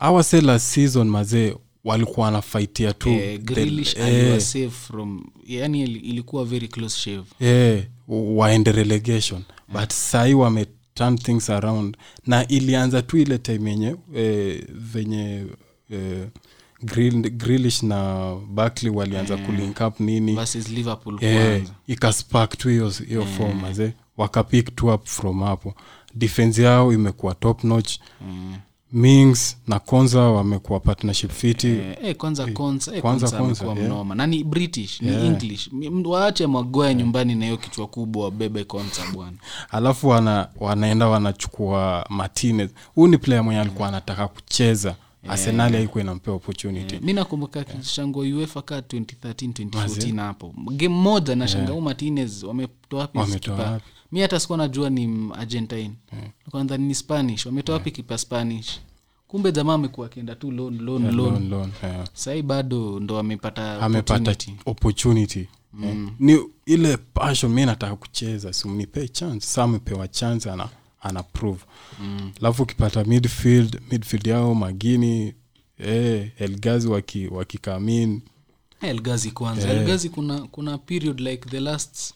our seller season mazee walikuwa wanafightia tu eh, Grealish eh, was safe from yani ilikuwa very close shave eh waende relegation yeah. but sai wame turn things around na ilianza tu ile time yenye eh, venye eh, Grealish na Barkley walianza yeah. kulink up nini versus Liverpool kwanza eh, ikaspark tu hiyo hiyo yeah. form mazee wakapick two up from hapo. Defense yao imekuwa top notch mm. Mings na Konza wamekuwa partnership fiti eh, eh Konza Konza eh Konza amekuwa yeah. mnoma na ni British ni yeah. English waache magwaya nyumbani na hiyo kichwa kubwa bebe Konza bwana. Alafu wana wanaenda wanachukua Martinez huyu ni player mwenye alikuwa anataka kucheza yeah. Arsenal haikuwa inampa opportunity yeah. Mimi nakumbuka yeah. kishango UEFA ka twenty thirteen twenty fourteen hapo game moja na shangao yeah. Martinez wametoa wapi kipa mimi hata sikuwa najua ni Argentine yeah. kwanza ni Spanish wametoa wapi yeah. kipa Spanish kumbe jamaa amekuwa akienda tu loan loan yeah, loan, loan, loan yeah. Sai bado ndo amepata amepata opportunity mm. yeah. Ni ile passion mimi nataka kucheza so mnipe chance Sam pewa chance ana ana prove mm. Alafu ukipata midfield midfield yao Magini eh Elgazi waki wakikamin Elgazi kwanza eh. Elgazi kuna kuna period like the last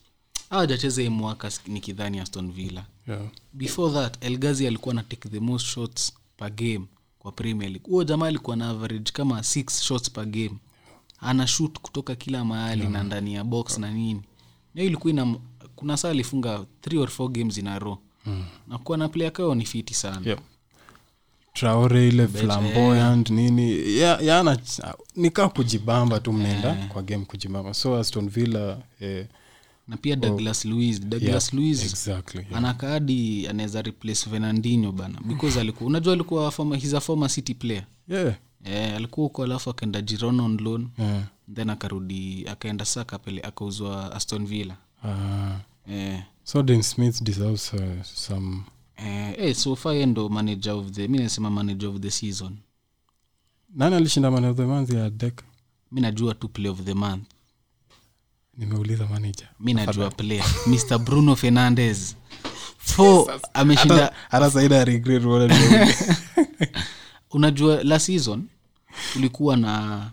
hajacheza mwaka nikidhani Aston Villa. Yeah. Before that Elgazi alikuwa na take the most shots per game kwa Premier League. Huyo jamaa alikuwa na average kama six shots per game. ana shoot kutoka kila mahali yeah. na ndani ya box yeah. na nini. Leo ilikuwa ina kuna saa alifunga three or four games in a row. Mm. Na kuwa na player kao ni fiti sana. Yeah. Traore ile flamboyant yeah. nini ya, ya na, nika kujibamba tu mnaenda yeah. kwa game kujibamba. So Aston Villa eh, na pia Douglas oh. Luiz Douglas yeah, Luiz exactly yeah. ana kadi anaweza replace Fernandinho bana because alikuwa unajua alikuwa former his former City player yeah eh alikuwa kwa alafu akaenda Girona on loan yeah. then akarudi akaenda Saka pale akauzwa Aston Villa ah eh so Dean Smith deserves uh, some eh eh so far endo manager of the mimi nasema manager of the season. Nani alishinda manager of the month ya Deck? Mimi najua tu player of the month. Nimeuliza manager. Mimi najua player Mister Bruno Fernandes. four ameshinda hata Saida regret wala. Unajua last season ulikuwa na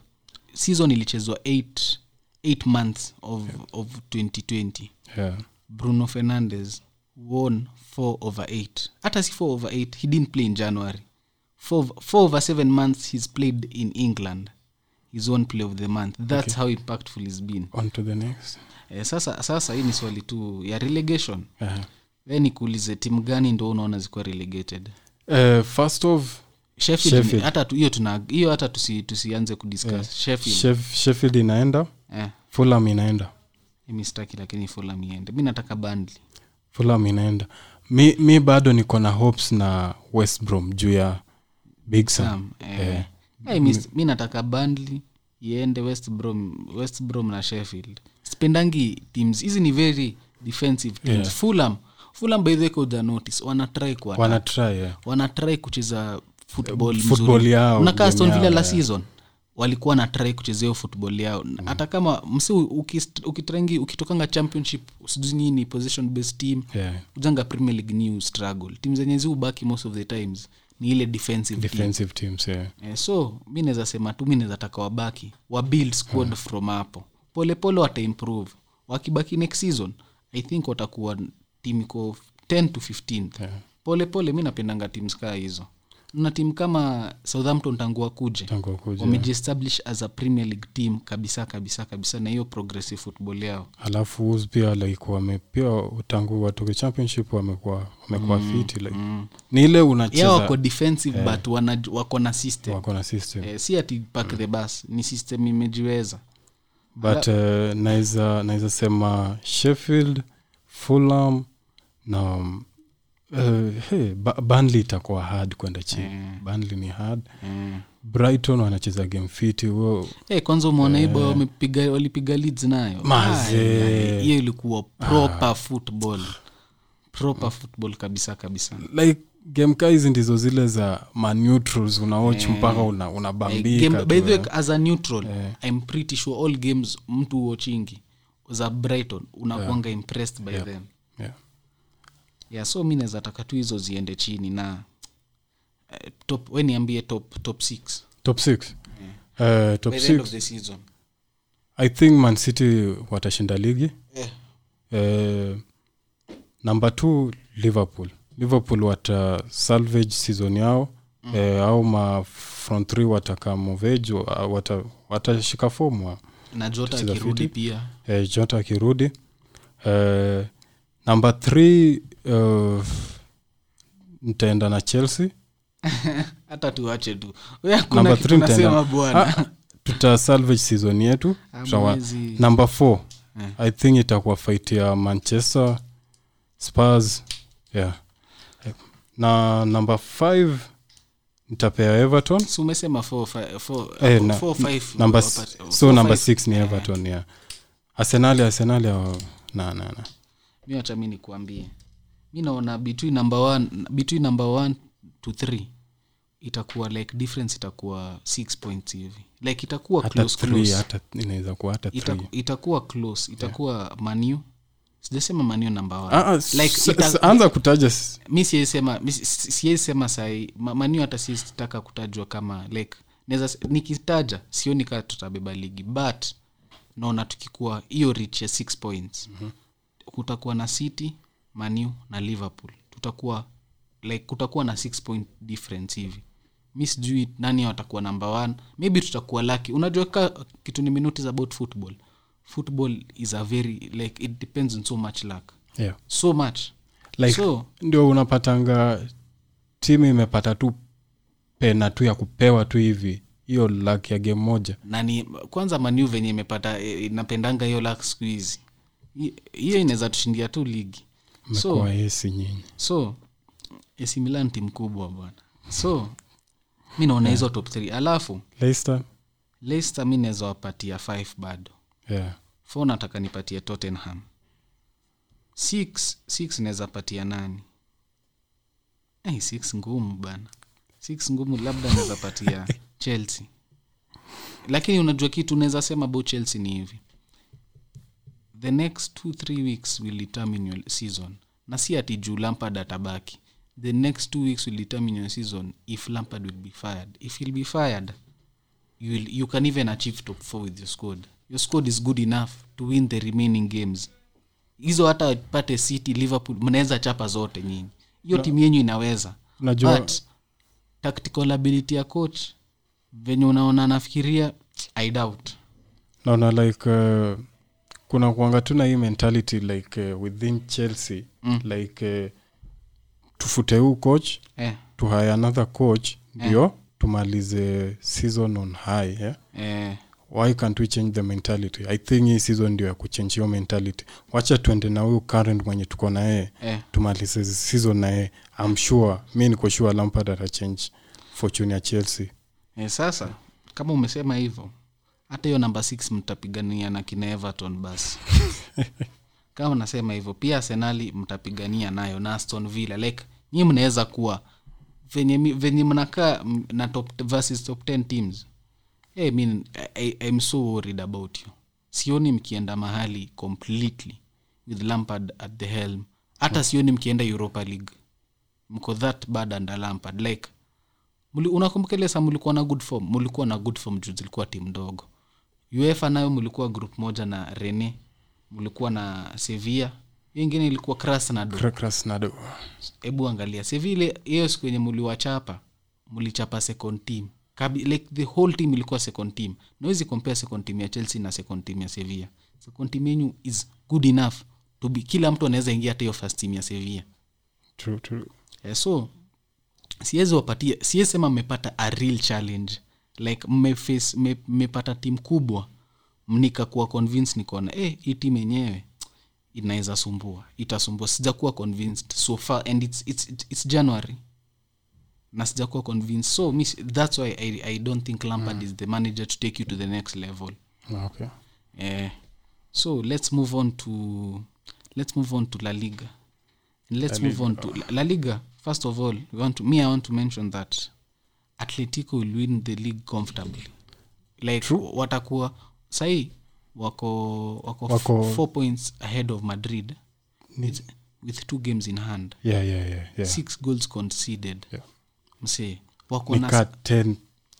season ilichezwa eight eight months of yeah. of twenty twenty. Yeah. Bruno Fernandes won four over eight. Hata si four over eight, he didn't play in January. four over seven months he's played in England. His own play of the month. That's okay. how impactful it's been. On to the next. Eh, sasa sasa hii ni swali tu ya relegation. Eh. Wewe nikuulize timu gani ndio unaona ziko relegated? Eh, first of Sheffield, hata tu hiyo tuna hiyo hata tusi tusianze kudiscuss. Sheffield. Shef, Sheffield inaenda? Eh. Fulham inaenda. Mimi sitaki lakini Fulham iende. Mimi nataka Burnley. Fulham inaenda. Mi mi bado niko na hopes na West Brom juu ya Big Sam. Sam eh. eh. Hey, mimi nataka Burnley iende West Brom West Brom na Sheffield. Sipendangi teams hizi ni very defensive teams. Yeah. Fulham Fulham by the could notice wana try kwa wana try yeah. wana try kucheza football uh, mzuri. Na Aston Villa la season walikuwa na try kuchezea football yao. Mm. Hata kama msi ukitrengi ukitokanga championship sijui nini position based team yeah. ujanga Premier League new struggle. Teams zenye zibaki most of the times ni ile defensive defensive team. teams yeah. Eh, so mimi naweza sema tu mimi naweza taka wabaki wa build squad yeah. from hapo polepole wata improve wakibaki next season I think watakuwa team iko ten to fifteen yeah. polepole mimi napendanga teams kama hizo na team kama Southampton tangua kuje wame establish as a Premier League team kabisa kabisa kabisa na hiyo progressive football yao alafu Wolves pia like wamepia tangu watoke championship wamekuwa wamekuwa mm, fit like mm. ni ile unacheza yao wako defensive eh, but wana wako na system wako na system eh, si ati pack mm. the bus ni system imejiweza but uh, naweza naweza sema Sheffield Fulham na um, Uh, hey, ba- Burnley itakuwa hard kwenda chini. Mm. Burnley ni hard. Mm. Brighton wanacheza game fit. Wow. Eh hey, kwanza umeona yeah. ibo wamepiga walipiga Leeds nayo. Mazee. Hiyo ilikuwa proper ah. football. Proper mm. football kabisa kabisa. Like game hizi ndizo zile za man neutrals unaoch yeah. mpaka una unabambika. Hey, game by the way as a neutral yeah. I'm pretty sure all games mtu watchingi za Brighton unakuanga yeah. impressed by yeah. them. Yeah. Yeah, so mimi naweza taka tu hizo ziende chini na uh, top wewe niambie top top six. Top six. Yeah. Uh top six. By the end of the season. I think Man City watashinda ligi. Eh. Yeah. Uh number two Liverpool. Liverpool wata salvage season yao. Mm. Eh au ma front three wataka movage wata watashika form. Na Jota kirudi pia. Eh Jota kirudi. Eh uh, number three uh, mtaenda na Chelsea hata tuache tu wewe kuna kitu tunasema bwana tuta salvage season yetu tutawa number four yeah. I think itakuwa fight ya Manchester Spurs yeah na number five nitapea Everton so umesema four four four five number so number six ni Everton yeah Arsenal Arsenal na na na mimi acha mimi nikuambie mimi naona between number one between number one to three itakuwa like difference itakuwa six points hivi like itakuwa hata close three, close hata inaweza kuwa hata three itakuwa close itakuwa yeah. Manu sijasema Manu number one ah, like anza kutaja mimi siyasema siyasema sai Manu hata sitaka kutajwa kama like naweza nikitaja sioni kama tutabeba ligi but naona tukikuwa hiyo reach ya six points mm-hmm. kutakuwa na City, Man U na Liverpool. Tutakuwa like kutakuwa na six point difference hivi. mi sijui nani watakuwa number one. Maybe tutakuwa lucky. Unajua kitu ni minutes about football. Football is a very, like, it depends on so much luck. Yeah. So much. Like, so, ndio unapatanga timu imepata tu pena tu ya kupewa tu hivi. Hiyo luck ya game moja. Na ni kwanza Man U venye imepata inapendanga hiyo luck siku hizi. Hiyo inaweza tushindia tu ligi. So yesi nyinyi. So A C Milan timu kubwa bwana. So mimi naona hizo yeah. top three. Alafu Leicester. Leicester mimi naweza wapatia five bado. Yeah. four nataka nipatie Tottenham. six six naweza patia nani? Eh six ngumu bwana. six ngumu labda naweza patia Chelsea. Lakini unajua kitu naweza sema about Chelsea ni hivi. The next two three weeks will determine your season. Na si ati juu Lampard atabaki. The next two weeks will determine your season if Lampard will be fired. If he'll be fired, you will, you can even achieve top four with your squad. Your squad is good enough to win the remaining games. Hizo hata pate City, Liverpool, mnaweza chapa zote nyinyi. Hiyo no. timu yenu inaweza. Najua. But tactical ability ya coach venye unaona anafikiria, I doubt. No, no, like uh, kuna kuanga tuna hii mentality like uh, within Chelsea mm. like uh, tufute huu coach, eh. to hire another coach, ndio eh. tumalize season on high. Yeah? Eh. Why can't we change the mentality? I think hii season ndio ya kuchange hiyo mentality. Wacha tuende na huyu current mwenye tuko na yeye, eh. tumalize season na yeye. I'm sure, mimi niko sure Lampard ata change fortune ya Chelsea. Eh, sasa kama umesema hivyo, hata hiyo number six mtapigania na kina Everton basi. Kama nasema hivyo pia Arsenal mtapigania nayo na Aston Villa, like nyinyi mnaweza kuwa venye venye mnakaa na top versus top ten teams. Hey, I mean I, I'm so worried about you. Sioni mkienda mahali completely with Lampard at the helm. Hata sioni mkienda Europa League. Mko that bad under Lampard, like unakumbuka ile saa mlikuwa na good form, mlikuwa na good form juu zilikuwa timu ndogo. UEFA nayo mlikuwa group moja na Rennes, mlikuwa na Sevilla, nyingine ilikuwa Krasnodar. Krasnodar. Hebu angalia Sevilla hiyo siku yenye mliwachapa, mlichapa second team. Kabi, like the whole team ilikuwa second team. Naweza compare second team ya Chelsea na second team ya Sevilla. Second team yenu is good enough to be kila mtu anaweza ingia hata hiyo first team ya Sevilla. True, true. Yeah, so siwezi wapatia, siwezi sema mmepata a real challenge, like mmeface mmepata timu kubwa, mnika kuwa convinced nikaona eh hii timu yenyewe inaweza sumbua, itasumbua. Sijakuwa convinced so far and it's it's it's January. Na sijakuwa convinced, so miss, that's why I I don't think Lampard mm. is the manager to take you to the next level. Okay. Eh, so let's move on to let's move on to La Liga. And let's La Liga. move on to La Liga. First of all, we want to, me I want to mention that Atletico will win the league comfortably. Like True. watakuwa sai wako wako, wako f- four points ahead of Madrid with, with two games in hand. Yeah, yeah, yeah, yeah. Six goals conceded. Yeah. Msee wako na ten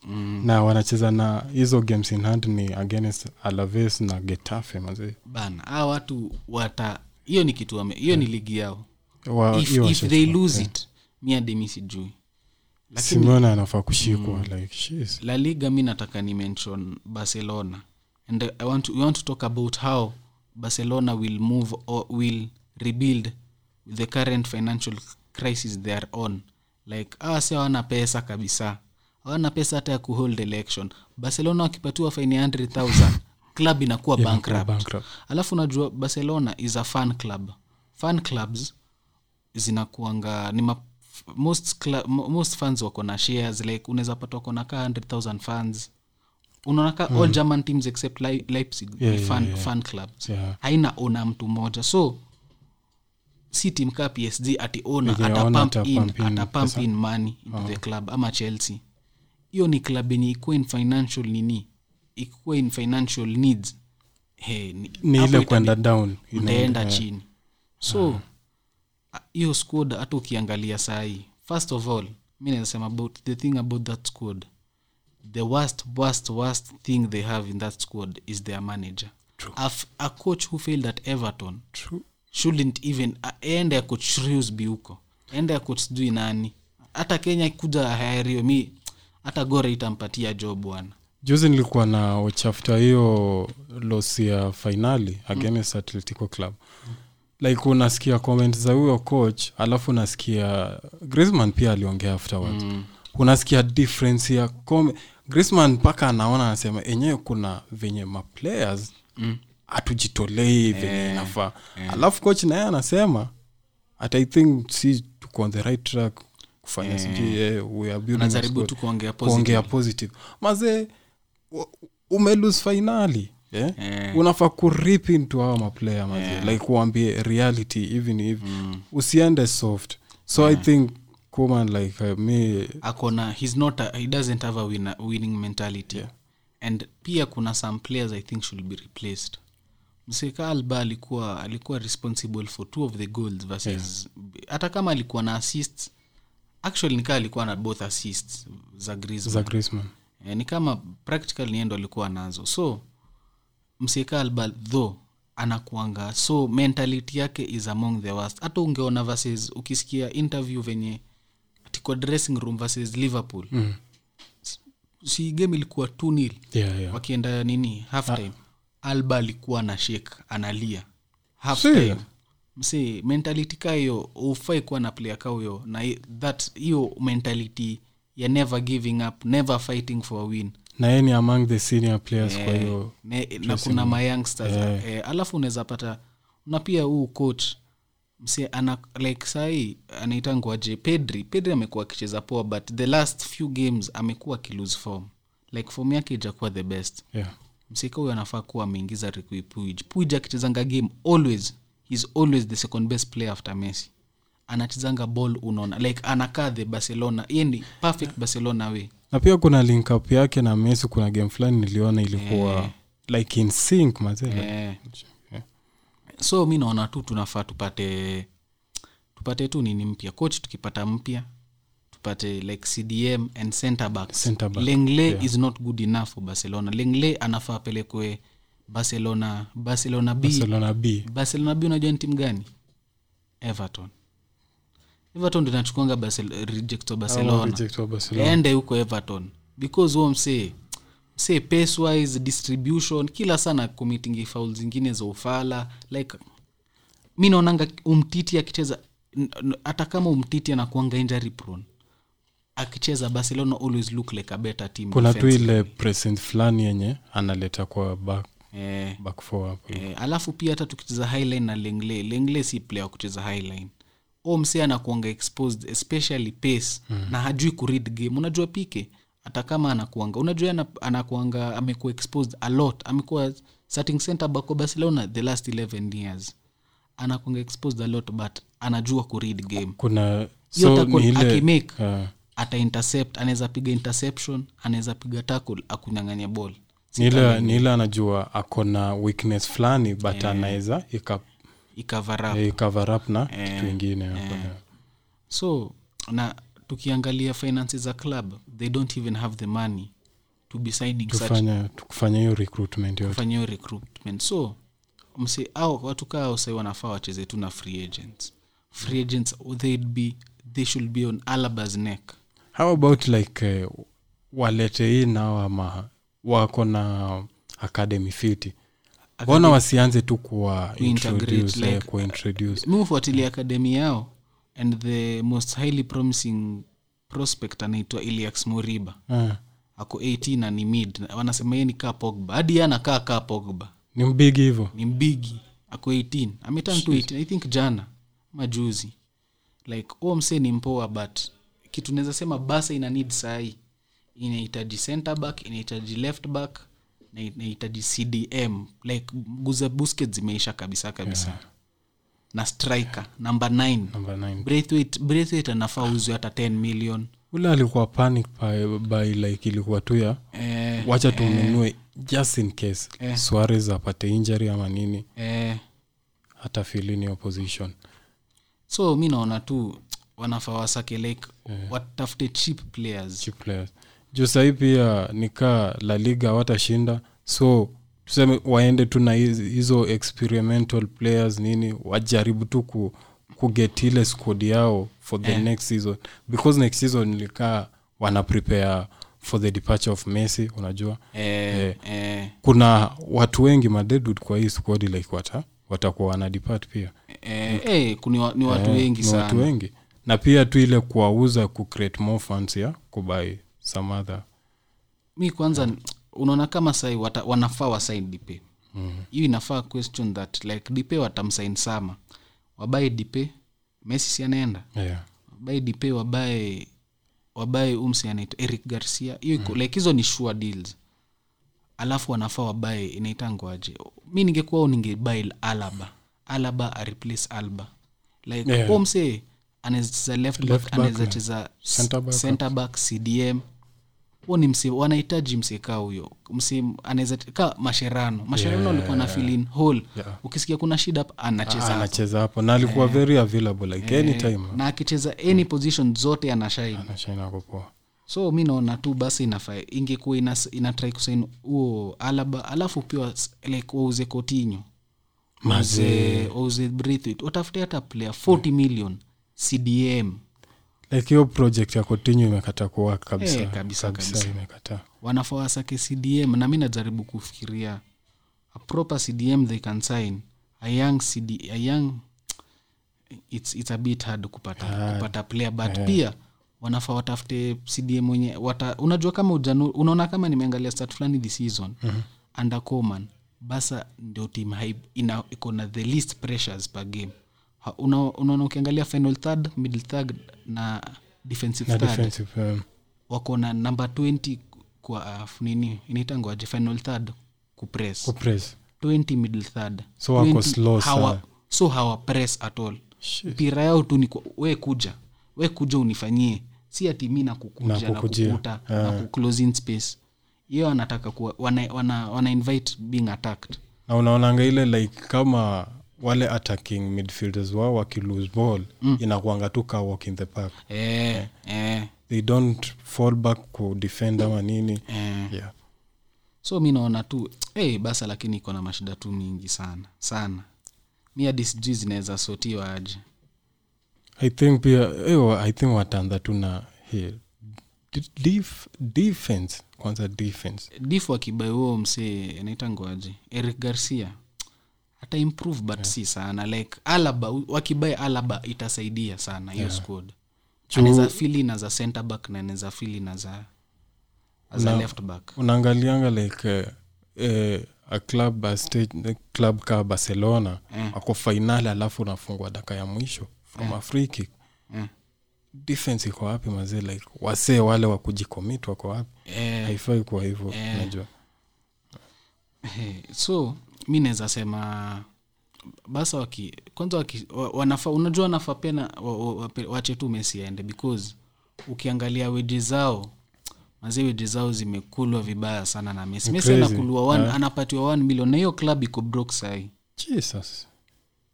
mm. na wanacheza na hizo games in hand ni against Alaves na Getafe mzee. Bana, hao watu wata hiyo ni kitu hiyo yeah. ni ligi yao. Well, if, if they lose yeah. it mia demi sijui. Lakini Simona anafaa kushikwa mm, like she's. La Liga mimi nataka ni mention Barcelona and I want to, we want to talk about how Barcelona will move or will rebuild with the current financial crisis they are on. Like ah sasa wana pesa kabisa. Wana pesa hata ya kuhold election. Barcelona wakipatiwa fine one hundred thousand club inakuwa yeah, bankrupt. bankrupt. Alafu unajua Barcelona is a fan club. Fan clubs zinakuanga ni ma, most cla, most fans wako na shares, like unaweza pata wako na one hundred thousand fans. Unaona ka mm. all German teams except Le- Leipzig yeah, yeah, fan yeah. fan clubs. Yeah. Haina owner mtu mmoja. So si team ka P S G ati owner ata pump in ata pump in money into oh. the club ama Chelsea. Hiyo ni club yenye iko in financial nini? Iko in financial needs. Hey, ni, ni ile kwenda down inaenda chini. So uh-huh. hiyo squad hata ukiangalia saa hii, first of all mimi nasema about the thing about that squad, the worst worst worst thing they have in that squad is their manager. Af, a coach who failed at Everton True. shouldn't even aende ya coach Reece Biuko aende ya coach Dui nani hata Kenya kuja hairio. Mi hata Gore itampatia job bwana. Juzi nilikuwa na watch after hiyo loss ya finali against mm. Atletico Club. Mm. Like unasikia comments za huyo coach, alafu unasikia Griezmann pia aliongea afterwards. Mm. Unasikia difference ya comment. Griezmann paka anaona anasema enyewe kuna venye ma players mm. atujitolee venye yeah. inafaa. Yeah. Alafu coach naye anasema at I think see tuko on the right track kufanya yeah. siji yeah, we are building. Anajaribu tu kuongea positive. Kuongea positive. Maze umelose finali. Yeah? Yeah. Unafaa ku rip into our ma player maze. Yeah. Like kuambie reality even if mm. usiende soft. So yeah. I think Koeman like uh, me akona he's not a, he doesn't have a winner, winning mentality. Yeah. And pia kuna some players I think should be replaced. Mseka Alba alikuwa alikuwa responsible for two of the goals versus hata yeah. kama alikuwa na assists actually nika alikuwa na both assists za Griezmann. Za Griezmann. Eh ni kama practically yeye ndo alikuwa nazo. So Mseka Alba though anakuanga so mentality yake is among the worst. Hata ungeona versus ukisikia interview venye atiko dressing room versus Liverpool. Mm. Si game ilikuwa two nil. Yeah, yeah. Wakienda nini half time. Ah. Alba alikuwa na shake analia. Half see. Time. Mse mentality kayo ufai kuwa na player kayo na that hiyo mentality ya never giving up, never fighting for a win. Na yeye ni among the senior players eh, kwa hiyo. Na kuna ma youngsters. Eh. Eh, alafu unaweza pata na pia huu coach mse ana like sai anaita ngwaje Pedri. Pedri amekuwa akicheza poa but the last few games amekuwa ki lose form. Like form yake haijakuwa the best. Yeah. Mseka huyo anafaa kuwa ameingiza Riqui Puig. Puig akichezanga game always is always the second best player after Messi. Anachezanga ball unaona like anakaa the Barcelona yani perfect Barcelona way. Na pia kuna link up yake na Messi kuna game fulani niliona ilikuwa yeah. like in sync mazela. Yeah. Yeah. So mimi naona tu tunafaa tupate tupate tu nini mpya coach tukipata mpya tupate like C D M and center backs. Center back. Lenglet yeah. is not good enough for Barcelona. Lenglet anafaa pelekwe Barcelona Barcelona B Barcelona B Barcelona B unajua ni timu gani? Everton. Everton ndio tunachukuanga Barcelona reject Barcelona. Reject Barcelona. Ende huko Everton because wao msee msee pace wise distribution kila sana committing fouls zingine za ufala like mimi naonanga umtiti akicheza hata kama umtiti anakuanga injury prone akicheza Barcelona always look like a better team. Kuna tu ile presence fulani yenye analeta kwa back eh back four hapo. Eh alafu pia hata tukicheza highline na Lenglet, Lenglet si player kucheza highline. Omse anakuanga exposed especially pace mm. na hajui ku read game. Unajua pike hata kama anakuanga unajua anakuanga amekuwa exposed a lot. Amekuwa starting center back kwa Barcelona the last eleven years. Anakuanga exposed a lot but anajua ku read game. Kuna so ni ile akimake uh, ata intercept, anaweza piga interception, anaweza piga tackle, akunyang'anya ball. Nila nila anajua akona weakness fulani but yeah. anaweza ika cover up yeah, cover up na yeah. kitu kingine hapo. Yeah. Yeah. So na tukiangalia finances za club, they don't even have the money to be signing kufanya tukufanya hiyo recruitment yote. Kufanya hiyo recruitment. So msi au watu kao sasa wanafaa wacheze tu na free agents. Free agents they'd be they should be on Alaba's neck. How about like uh, walete hii na ama wako na academy fit. Bona wasianze tu kuwa introduce like, ku introduce. Mimi ufuatilia academy yao and the most highly promising prospect anaitwa Ilias Moriba. Ah. Ako eighteen na ni mid. Wanasema yeye ni ka Pogba. Hadi yana ka ka Pogba. Ni mbigi hivyo. Ni mbigi. Ako eighteen. Ameturn to eighteen I think jana majuzi. Like omse ni mpoa but kitu naweza sema Barca ina need sahi. Inahitaji center back, inahitaji left back, na inahitaji C D M like Guza Busquets zimeisha kabisa kabisa. Yeah. Na striker yeah. number nine number nine Braithwaite Braithwaite anafaa uzwe hata ten million. Ule alikuwa panic by, by like ilikuwa tu ya eh, wacha tununue eh, just in case eh, Suarez apate injury ama nini eh, hata filini opposition. So mimi naona tu wanafaa wasake like yeah. watafute cheap players cheap players Josai pia nika La Liga watashinda so tuseme waende tu na hizo experimental players nini wajaribu tu ku, ku get ile squad yao for the yeah. next season because next season nika wana prepare for the departure of Messi, unajua. Eh, eh. eh. Kuna watu wengi Madrid kwa hii squad like wata watakuwa wana depart pia. Eh, eh kuna ni watu eh, wengi sana. Watu wengi. Na pia tu ile kuauza ku create more funds ya kubai some other. Mimi kwanza unaona kama sai wanafaa wa sign Dipe. Mm-hmm. Hiyo inafaa question that like Dipe watamsign Sama. Wabai Dipe, Messi si anaenda. Yeah. Wabai Dipe, wabai wabai umsi anaitwa Eric Garcia. Hiyo iko mm-hmm. like hizo ni sure deals. Alafu wanafaa wabai inaitangwaje? Mimi ningekuwa au ningebai Alaba. Alaba a replace Alba. Like yeah. umsi anaweza left back, anaweza cheza center back, center back C D M. Woni msi wanahitaji mseka huyo. Msimu anaweza ka Mascherano. Mascherano yeah. alikuwa na fill in hole. Yeah. Ukisikia kuna shida hapo anacheza. Ah, anacheza hapo na alikuwa yeah. very available like yeah. anytime. Na akicheza any mm. position zote anashine. Anashine hapo poa. So mimi naona tu basi inafaa ingekuwa ina, ina try kusaini huo Alaba alafu pia like wauze Coutinho. Mazee wauze Braithwaite. Utafute hata player forty yeah. million C D M. Like your project ya Coutinho imekata kuwa kabisa. Hey, kabisa kabisa, kabisa. Imekata. Wanafawasa ke C D M na mimi najaribu kufikiria a proper C D M they can sign. A young C D M, a young it's it's a bit hard kupata yeah. kupata player but yeah. pia wanafaa watafute C D M mwenye wata, unajua kama ujano, unaona kama nimeangalia start fulani this season mm-hmm. under Coman Barca ndio team ina iko na the least pressures per game. Unaona unaona ukiangalia final third, middle third na defensive na third. Defensive, um, wako na number twenty kwa uh, nini? Inaitangwa final third kupress. Kupress. twenty middle third. So wako slow sana. So hawa press at all. Pira yao tu ni wewe kuja. Wewe kuja unifanyie. Si ati mimi nakukuja na kukuta na, na kuclose in space. Yeye anataka kuwa wana, wana, wana invite being attacked. Na unaona ile like kama wale attacking midfielders wao wakilose ball mm. inakuanga tu ka walk in the park. Eh eh they don't fall back ku defend ama nini. Eh. Yeah. So mimi naona tu eh hey, basa lakini iko na mashida tu mingi sana. Sana. Mia D C G zinaweza sotiwa aje. I think pia eh I think wataanza tu na here def defense kwanza defense. Def wakibayo mse anaitangwa aje. Eric Garcia ata improve but yeah. si sana like Alaba wakibai Alaba itasaidia sana hiyo yeah. squad. Anaweza fili na za center back na anaweza fili na za as a left back. Unaangalianga like eh a club a stage club ka Barcelona yeah. ako final alafu unafungwa dakika ya mwisho from yeah. a free kick. Yeah. Defense iko wapi mzee like wase wale wa kujicommit wako wapi? Yeah. Haifai kwa hivyo yeah. unajua. Hey, so mimi naweza sema basa waki kwanza waki, wanafaa unajua wanafaa pena waache tu Messi aende because ukiangalia wages zao mazee wages zao zimekulwa vibaya sana na Messi. Messi anakulwa yeah. anapatiwa one million na hiyo club iko broke sai. Jesus.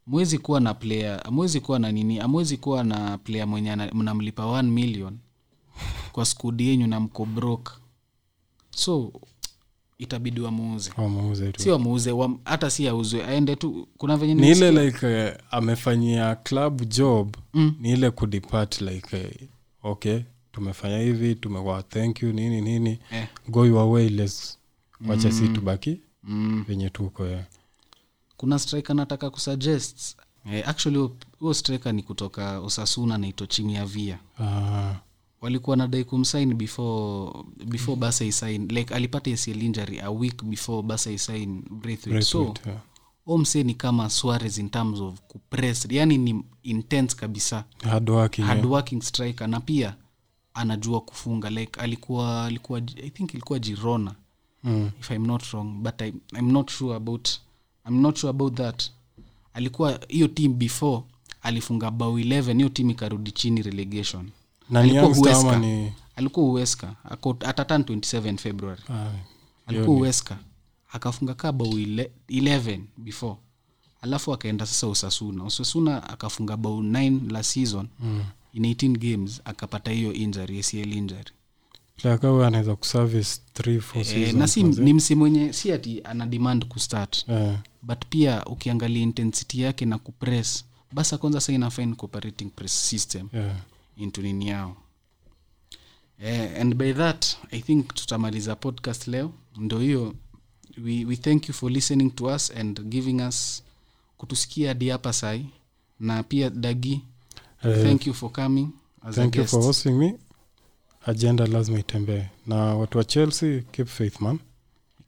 Mwezi kuwa na player, mwezi kuwa na nini? Mwezi kuwa na player mwenye mnamlipa one million kwa squad yenu na mko broke. So itabidi waamuze. Waamuze tu. Si waamuze hata si auzwe aende tu kuna venye ni ile like uh, amefanyia club job mm. ni ile ku depart like uh, okay tumefanya hivi tumewa thank you nini nini eh. go your way let's watch mm. sisi tubaki mm. venye tuko yeah. Kuna striker nataka kusuggest eh, actually huo striker ni kutoka Osasuna anaitwa Chimia Via. Ah walikuwa nadai kumsign before before Barca sign like alipata A C L injury a week before Barca sign Braithwaite so yeah. Omse ni kama Suarez in terms of kupress yani ni intense kabisa hard working hard working yeah. striker na pia anajua kufunga like alikuwa alikuwa I think ilikuwa Girona mm. if I'm not wrong but I, I'm not sure about I'm not sure about that alikuwa hiyo team before alifunga bao eleven hiyo team ikarudi chini relegation. Alikuwa Huesca. Ni... Alikuwa Huesca. Ataturn twenty-seventh February. Ah, alikuwa Huesca. Akafunga kabao eleven before. Alafu akaenda sasa Osasuna. Osasuna akafunga bao nine last season. Mm. In eighteen games akapata hiyo injury, A C L injury. Plakawa anaweza kuservice three four seasons. Na si ni msimu mwenye si ati ana demand kustart. Yeah. But pia ukiangalia intensity yake na kupress, basi kwanza sasa ina fine cooperating press system. Yeah. Into nini yao. Uh, and by that, I think tutamaliza podcast leo. Ndio hiyo. We we thank you for listening to us and giving us kutusikia diapa sai. Na pia Dagi, uh, thank you for coming as a guest. Thank you for hosting me. Agenda lazima itembee. Na watu wa Chelsea, keep faith man.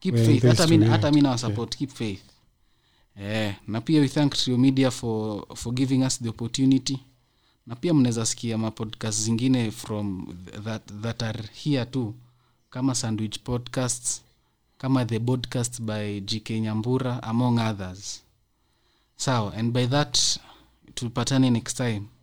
Keep When faith. Hata mimi hata mimi na support, yeah. Keep faith. Eh, na pia we thank Trio Media for for giving us the opportunity. Na pia mnaweza sikia ma podcasts zingine from that that are here too, kama Sandwich Podcasts, kama The Podcast by G K Nyambura among others. So, and by that, tupatane next time.